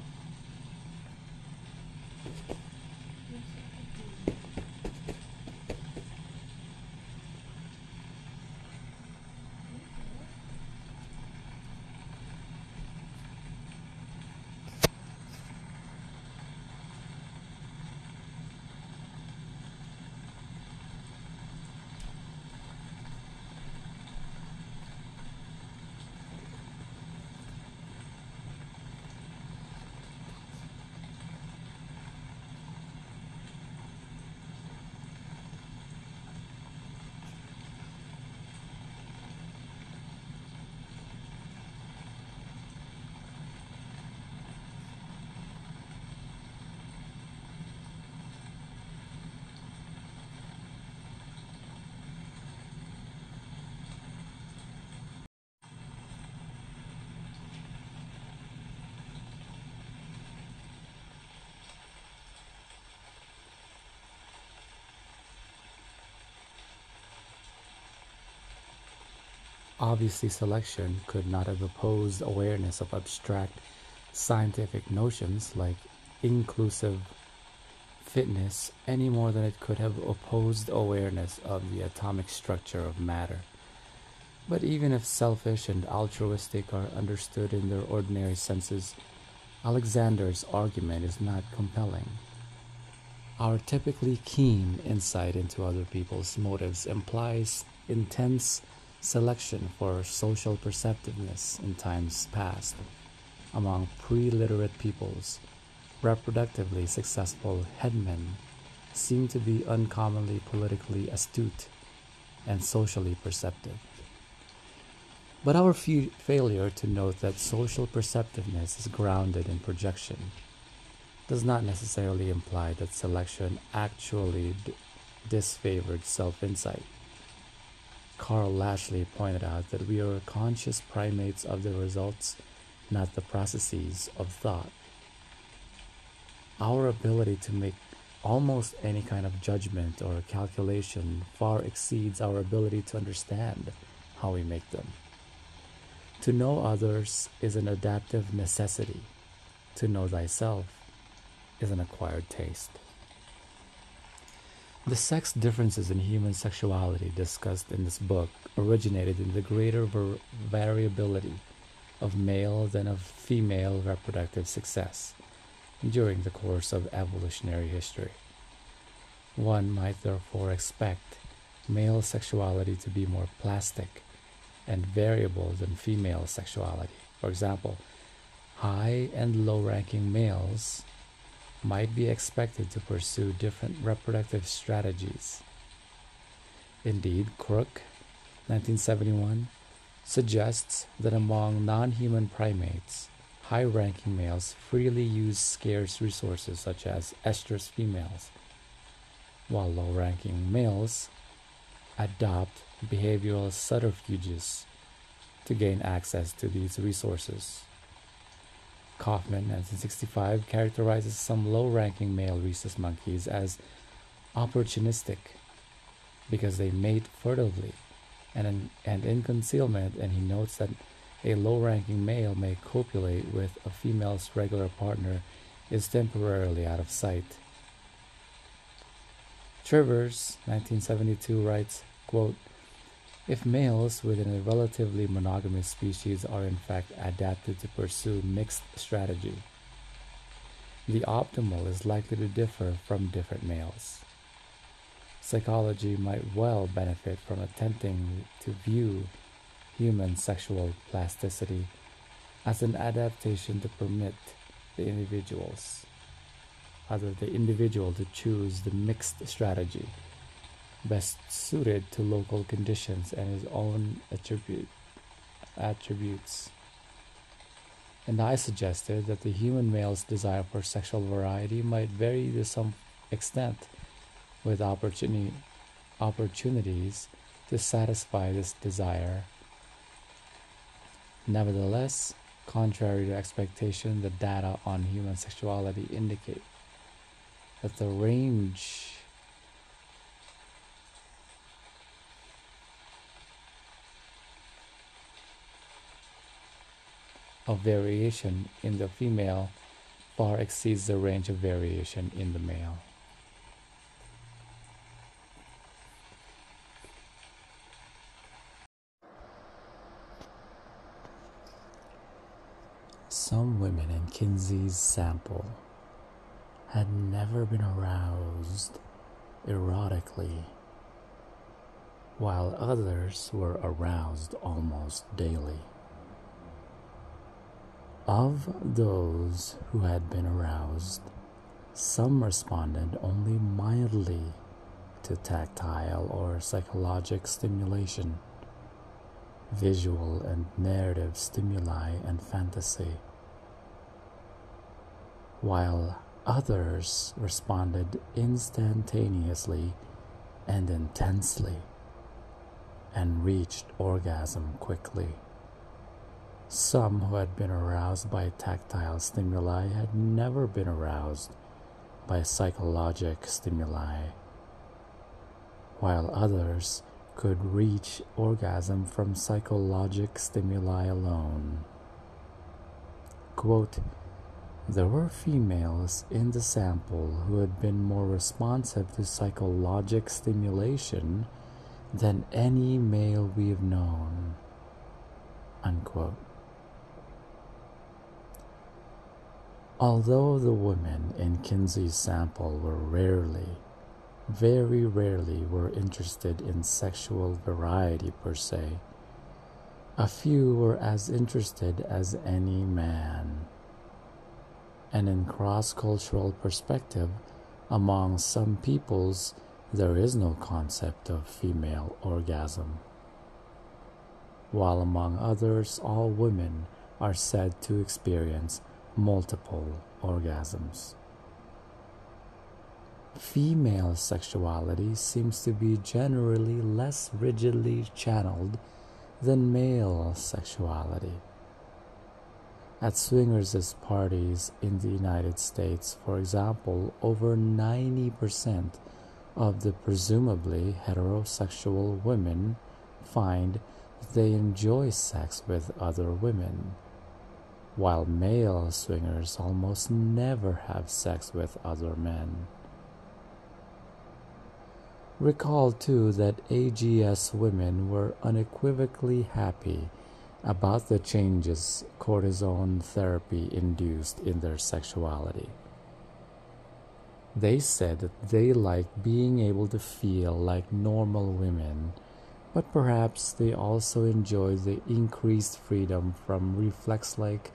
Obviously, selection could not have opposed awareness of abstract scientific notions like inclusive fitness any more than it could have opposed awareness of the atomic structure of matter. But even if selfish and altruistic are understood in their ordinary senses, Alexander's argument is not compelling. Our typically keen insight into other people's motives implies intense selection for social perceptiveness in times past among pre-literate peoples. Reproductively successful headmen seem to be uncommonly politically astute and socially perceptive. But our fe- failure to note that social perceptiveness is grounded in projection does not necessarily imply that selection actually d- disfavored self-insight. Carl Lashley pointed out that we are conscious primates of the results, not the processes of thought. Our ability to make almost any kind of judgment or calculation far exceeds our ability to understand how we make them. To know others is an adaptive necessity. To know thyself is an acquired taste. The sex differences in human sexuality discussed in this book originated in the greater var- variability of male than of female reproductive success during the course of evolutionary history. One might therefore expect male sexuality to be more plastic and variable than female sexuality. For example, high and low-ranking males might be expected to pursue different reproductive strategies. Indeed, Crook, nineteen seventy-one, suggests that among non-human primates, high-ranking males freely use scarce resources such as estrous females, while low-ranking males adopt behavioral subterfuges to gain access to these resources. Kaufman, nineteen sixty-five, characterizes some low-ranking male rhesus monkeys as opportunistic because they mate furtively and in, and in concealment, and he notes that a low-ranking male may copulate with a female's regular partner is temporarily out of sight. Trivers, nineteen seventy-two, writes, quote, "If males within a relatively monogamous species are in fact adapted to pursue mixed strategy, the optimal is likely to differ from different males. Psychology might well benefit from attempting to view human sexual plasticity as an adaptation to permit the individuals, rather the individual to choose the mixed strategy best suited to local conditions and his own attribute, attributes. And I suggested that the human male's desire for sexual variety might vary to some extent with opportunity, opportunities to satisfy this desire. Nevertheless, contrary to expectation, the data on human sexuality indicate that the range of variation in the female far exceeds the range of variation in the male. Some women in Kinsey's sample had never been aroused erotically, while others were aroused almost daily. Of those who had been aroused, some responded only mildly to tactile or psychologic stimulation, visual and narrative stimuli, and fantasy, while others responded instantaneously and intensely and reached orgasm quickly. Some who had been aroused by tactile stimuli had never been aroused by psychologic stimuli, while others could reach orgasm from psychologic stimuli alone. Quote, "There were females in the sample who had been more responsive to psychologic stimulation than any male we've known." Unquote. Although the women in Kinsey's sample were rarely, very rarely were interested in sexual variety per se, a few were as interested as any man. And in cross-cultural perspective, among some peoples, there is no concept of female orgasm, while among others, all women are said to experience multiple orgasms. Female sexuality seems to be generally less rigidly channeled than male sexuality. At swingers' parties in the United States, for example, over ninety percent of the presumably heterosexual women find that they enjoy sex with other women, while male swingers almost never have sex with other men. Recall, too, that A G S women were unequivocally happy about the changes cortisone therapy induced in their sexuality. They said that they liked being able to feel like normal women, but perhaps they also enjoyed the increased freedom from reflex-like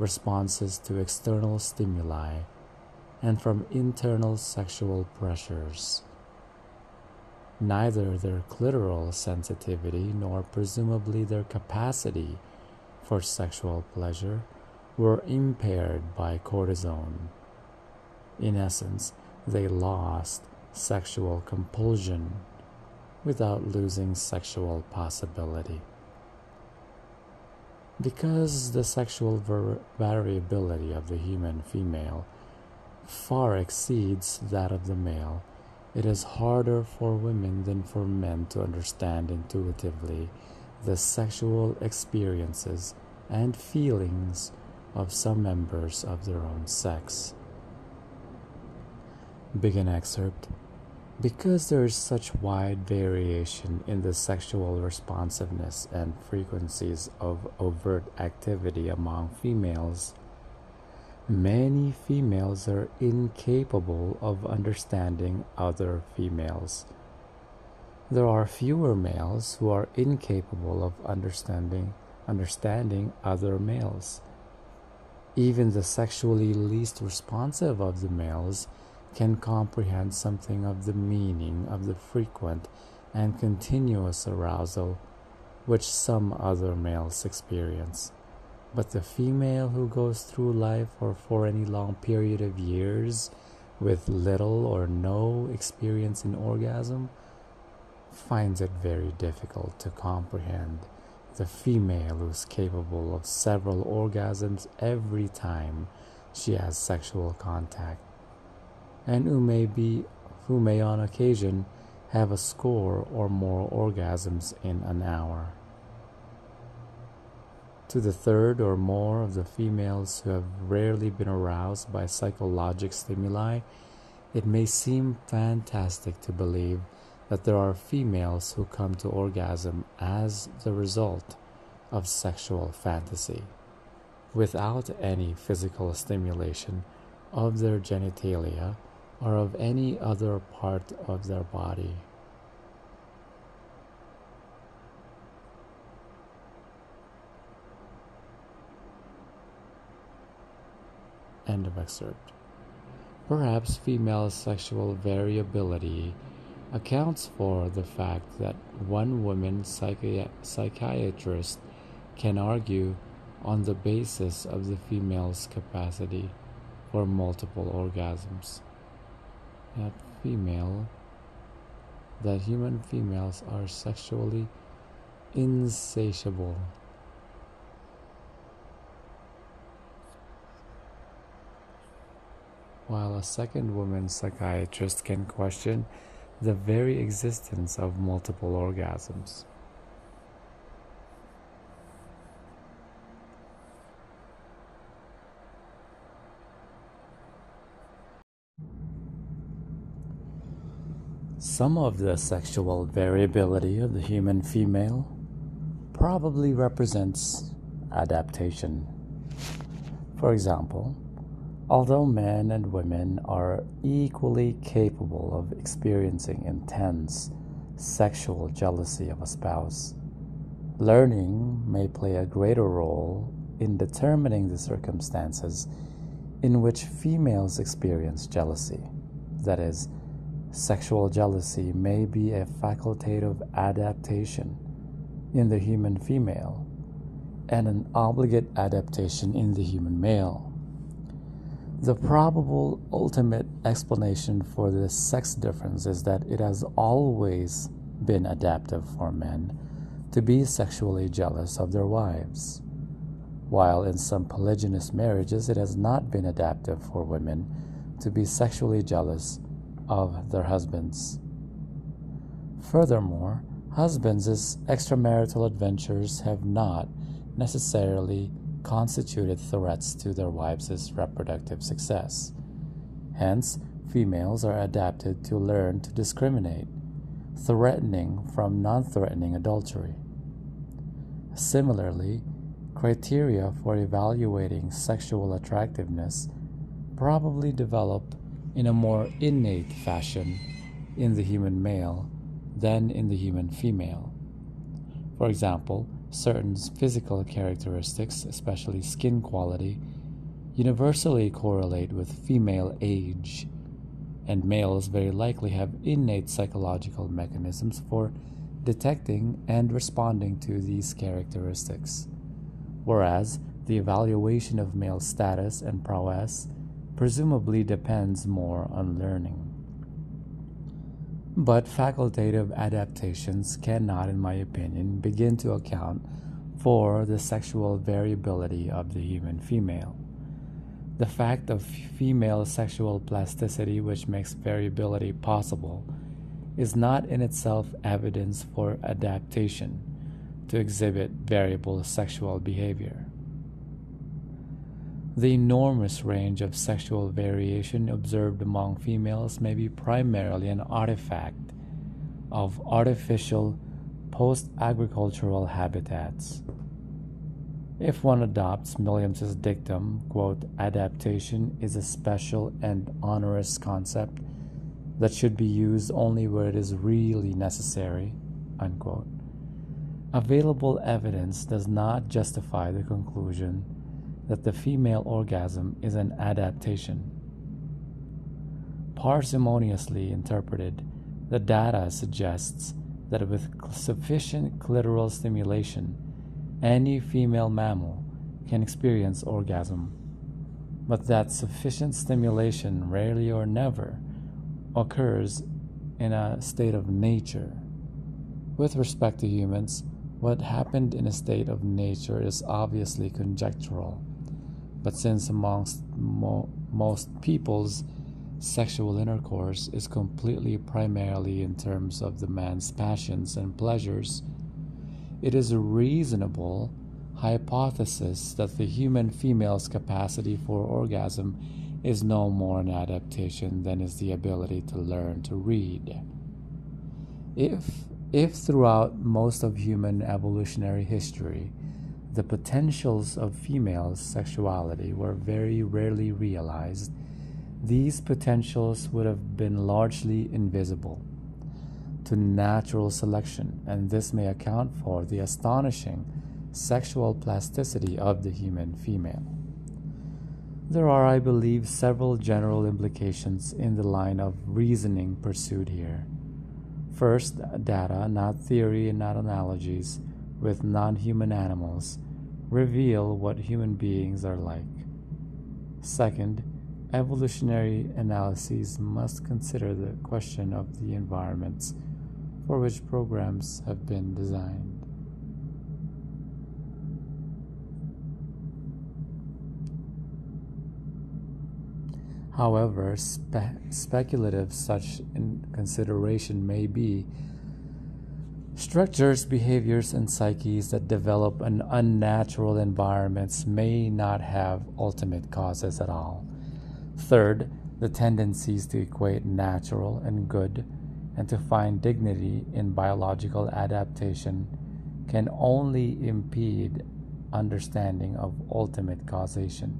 responses to external stimuli and from internal sexual pressures. Neither their clitoral sensitivity nor presumably their capacity for sexual pleasure were impaired by cortisone. In essence, they lost sexual compulsion without losing sexual possibility. Because the sexual var- variability of the human female far exceeds that of the male, it is harder for women than for men to understand intuitively the sexual experiences and feelings of some members of their own sex. Begin excerpt. Because there is such wide variation in the sexual responsiveness and frequencies of overt activity among females, many females are incapable of understanding other females. There are fewer males who are incapable of understanding understanding other males. Even the sexually least responsive of the males can comprehend something of the meaning of the frequent and continuous arousal which some other males experience. But the female who goes through life or for any long period of years with little or no experience in orgasm finds it very difficult to comprehend the female who's capable of several orgasms every time she has sexual contact, and who may be, who may on occasion have a score or more orgasms in an hour. To the third or more of the females who have rarely been aroused by psychologic stimuli, it may seem fantastic to believe that there are females who come to orgasm as the result of sexual fantasy, without any physical stimulation of their genitalia or of any other part of their body. End of excerpt. Perhaps female sexual variability accounts for the fact that one woman psychi- psychiatrist can argue on the basis of the female's capacity for multiple orgasms that female that human females are sexually insatiable. While a second woman psychiatrist can question the very existence of multiple orgasms. Some of the sexual variability of the human female probably represents adaptation. For example, although men and women are equally capable of experiencing intense sexual jealousy of a spouse, learning may play a greater role in determining the circumstances in which females experience jealousy. That is, sexual jealousy may be a facultative adaptation in the human female and an obligate adaptation in the human male. The probable ultimate explanation for this sex difference is that it has always been adaptive for men to be sexually jealous of their wives, while in some polygynous marriages it has not been adaptive for women to be sexually jealous of their husbands. Furthermore, husbands' extramarital adventures have not necessarily constituted threats to their wives' reproductive success. Hence, females are adapted to learn to discriminate threatening from non-threatening adultery. Similarly, criteria for evaluating sexual attractiveness probably developed in a more innate fashion in the human male than in the human female. For example, certain physical characteristics, especially skin quality, universally correlate with female age, and males very likely have innate psychological mechanisms for detecting and responding to these characteristics, whereas the evaluation of male status and prowess presumably depends more on learning. But facultative adaptations cannot, in my opinion, begin to account for the sexual variability of the human female. The fact of female sexual plasticity, which makes variability possible, is not in itself evidence for adaptation to exhibit variable sexual behavior. The enormous range of sexual variation observed among females may be primarily an artifact of artificial post-agricultural habitats. If one adopts Williams's dictum, quote, adaptation is a special and onerous concept that should be used only where it is really necessary, unquote, available evidence does not justify the conclusion that the female orgasm is an adaptation. Parsimoniously interpreted, the data suggests that with sufficient clitoral stimulation, any female mammal can experience orgasm. but that sufficient stimulation rarely or never occurs in a state of nature. With respect to humans, what happened in a state of nature is obviously conjectural, but since amongst mo- most peoples, sexual intercourse is completely primarily in terms of the man's passions and pleasures, it is a reasonable hypothesis that the human female's capacity for orgasm is no more an adaptation than is the ability to learn to read. If, if throughout most of human evolutionary history, the potentials of female sexuality were very rarely realized, these potentials would have been largely invisible to natural selection, and this may account for the astonishing sexual plasticity of the human female. There are, I believe, several general implications in the line of reasoning pursued here. First, data, not theory and not analogies, with non-human animals reveal what human beings are like. Second, evolutionary analyses must consider the question of the environments for which programs have been designed. However spe- speculative such in consideration may be, structures, behaviors, and psyches that develop in unnatural environments may not have ultimate causes at all. Third, the tendencies to equate natural and good and to find dignity in biological adaptation can only impede understanding of ultimate causation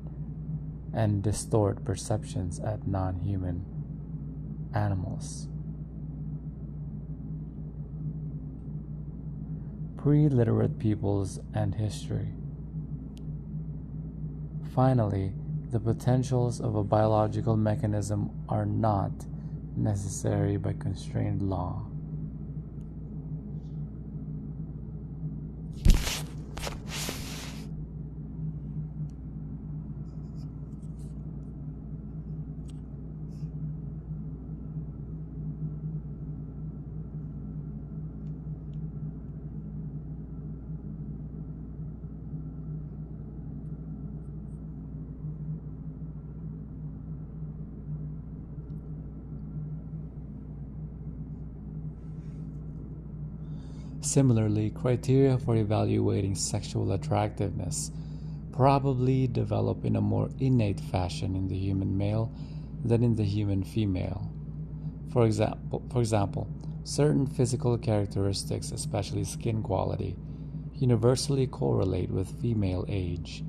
and distort perceptions at non-human animals. Pre-literate peoples and history. Finally, the potentials of a biological mechanism are not necessary by constrained law. Similarly, criteria for evaluating sexual attractiveness probably develop in a more innate fashion in the human male than in the human female. For example, for example, certain physical characteristics, especially skin quality, universally correlate with female age,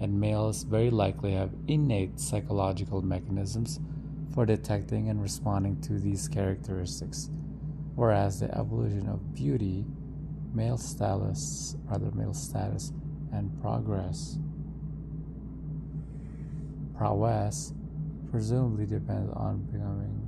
and males very likely have innate psychological mechanisms for detecting and responding to these characteristics, whereas the evolution of beauty, male status, rather male status, and progress, prowess, presumably depends on becoming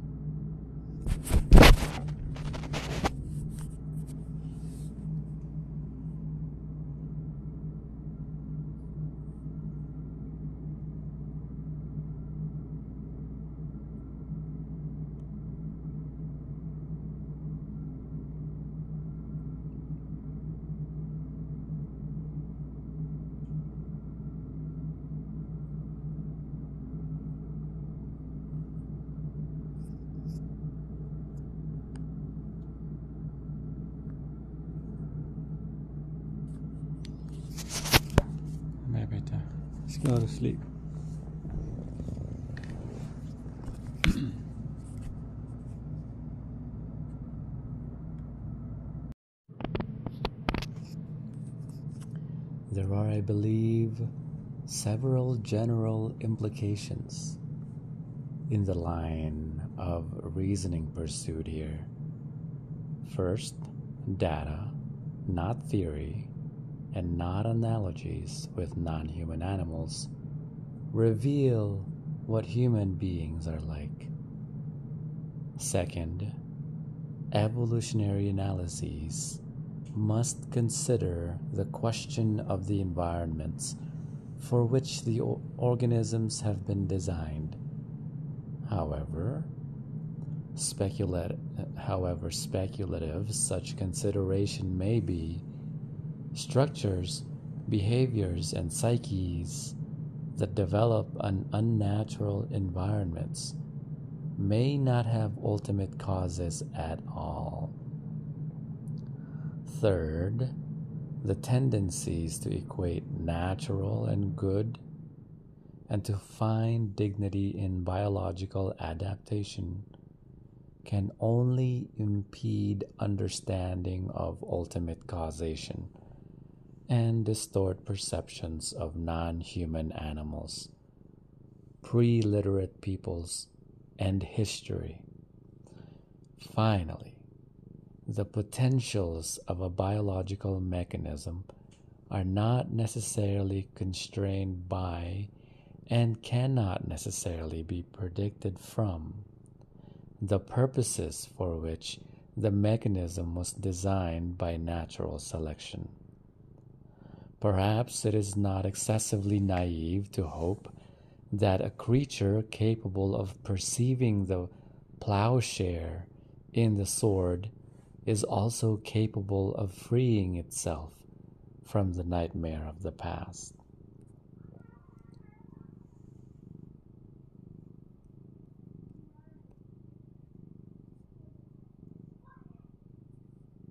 go to sleep. There are, I believe, several general implications in the line of reasoning pursued here. First, data, not theory, and not analogies with non-human animals reveal what human beings are like. Second, evolutionary analyses must consider the question of the environments for which the organisms have been designed. However, speculat- however speculative such consideration may be, structures, behaviors, and psyches that develop in unnatural environments may not have ultimate causes at all. Third, the tendencies to equate natural and good and to find dignity in biological adaptation can only impede understanding of ultimate causation and distort perceptions of non-human animals, pre-literate peoples, and history. Finally, the potentials of a biological mechanism are not necessarily constrained by and cannot necessarily be predicted from the purposes for which the mechanism was designed by natural selection. Perhaps it is not excessively naive to hope that a creature capable of perceiving the plowshare in the sword is also capable of freeing itself from the nightmare of the past.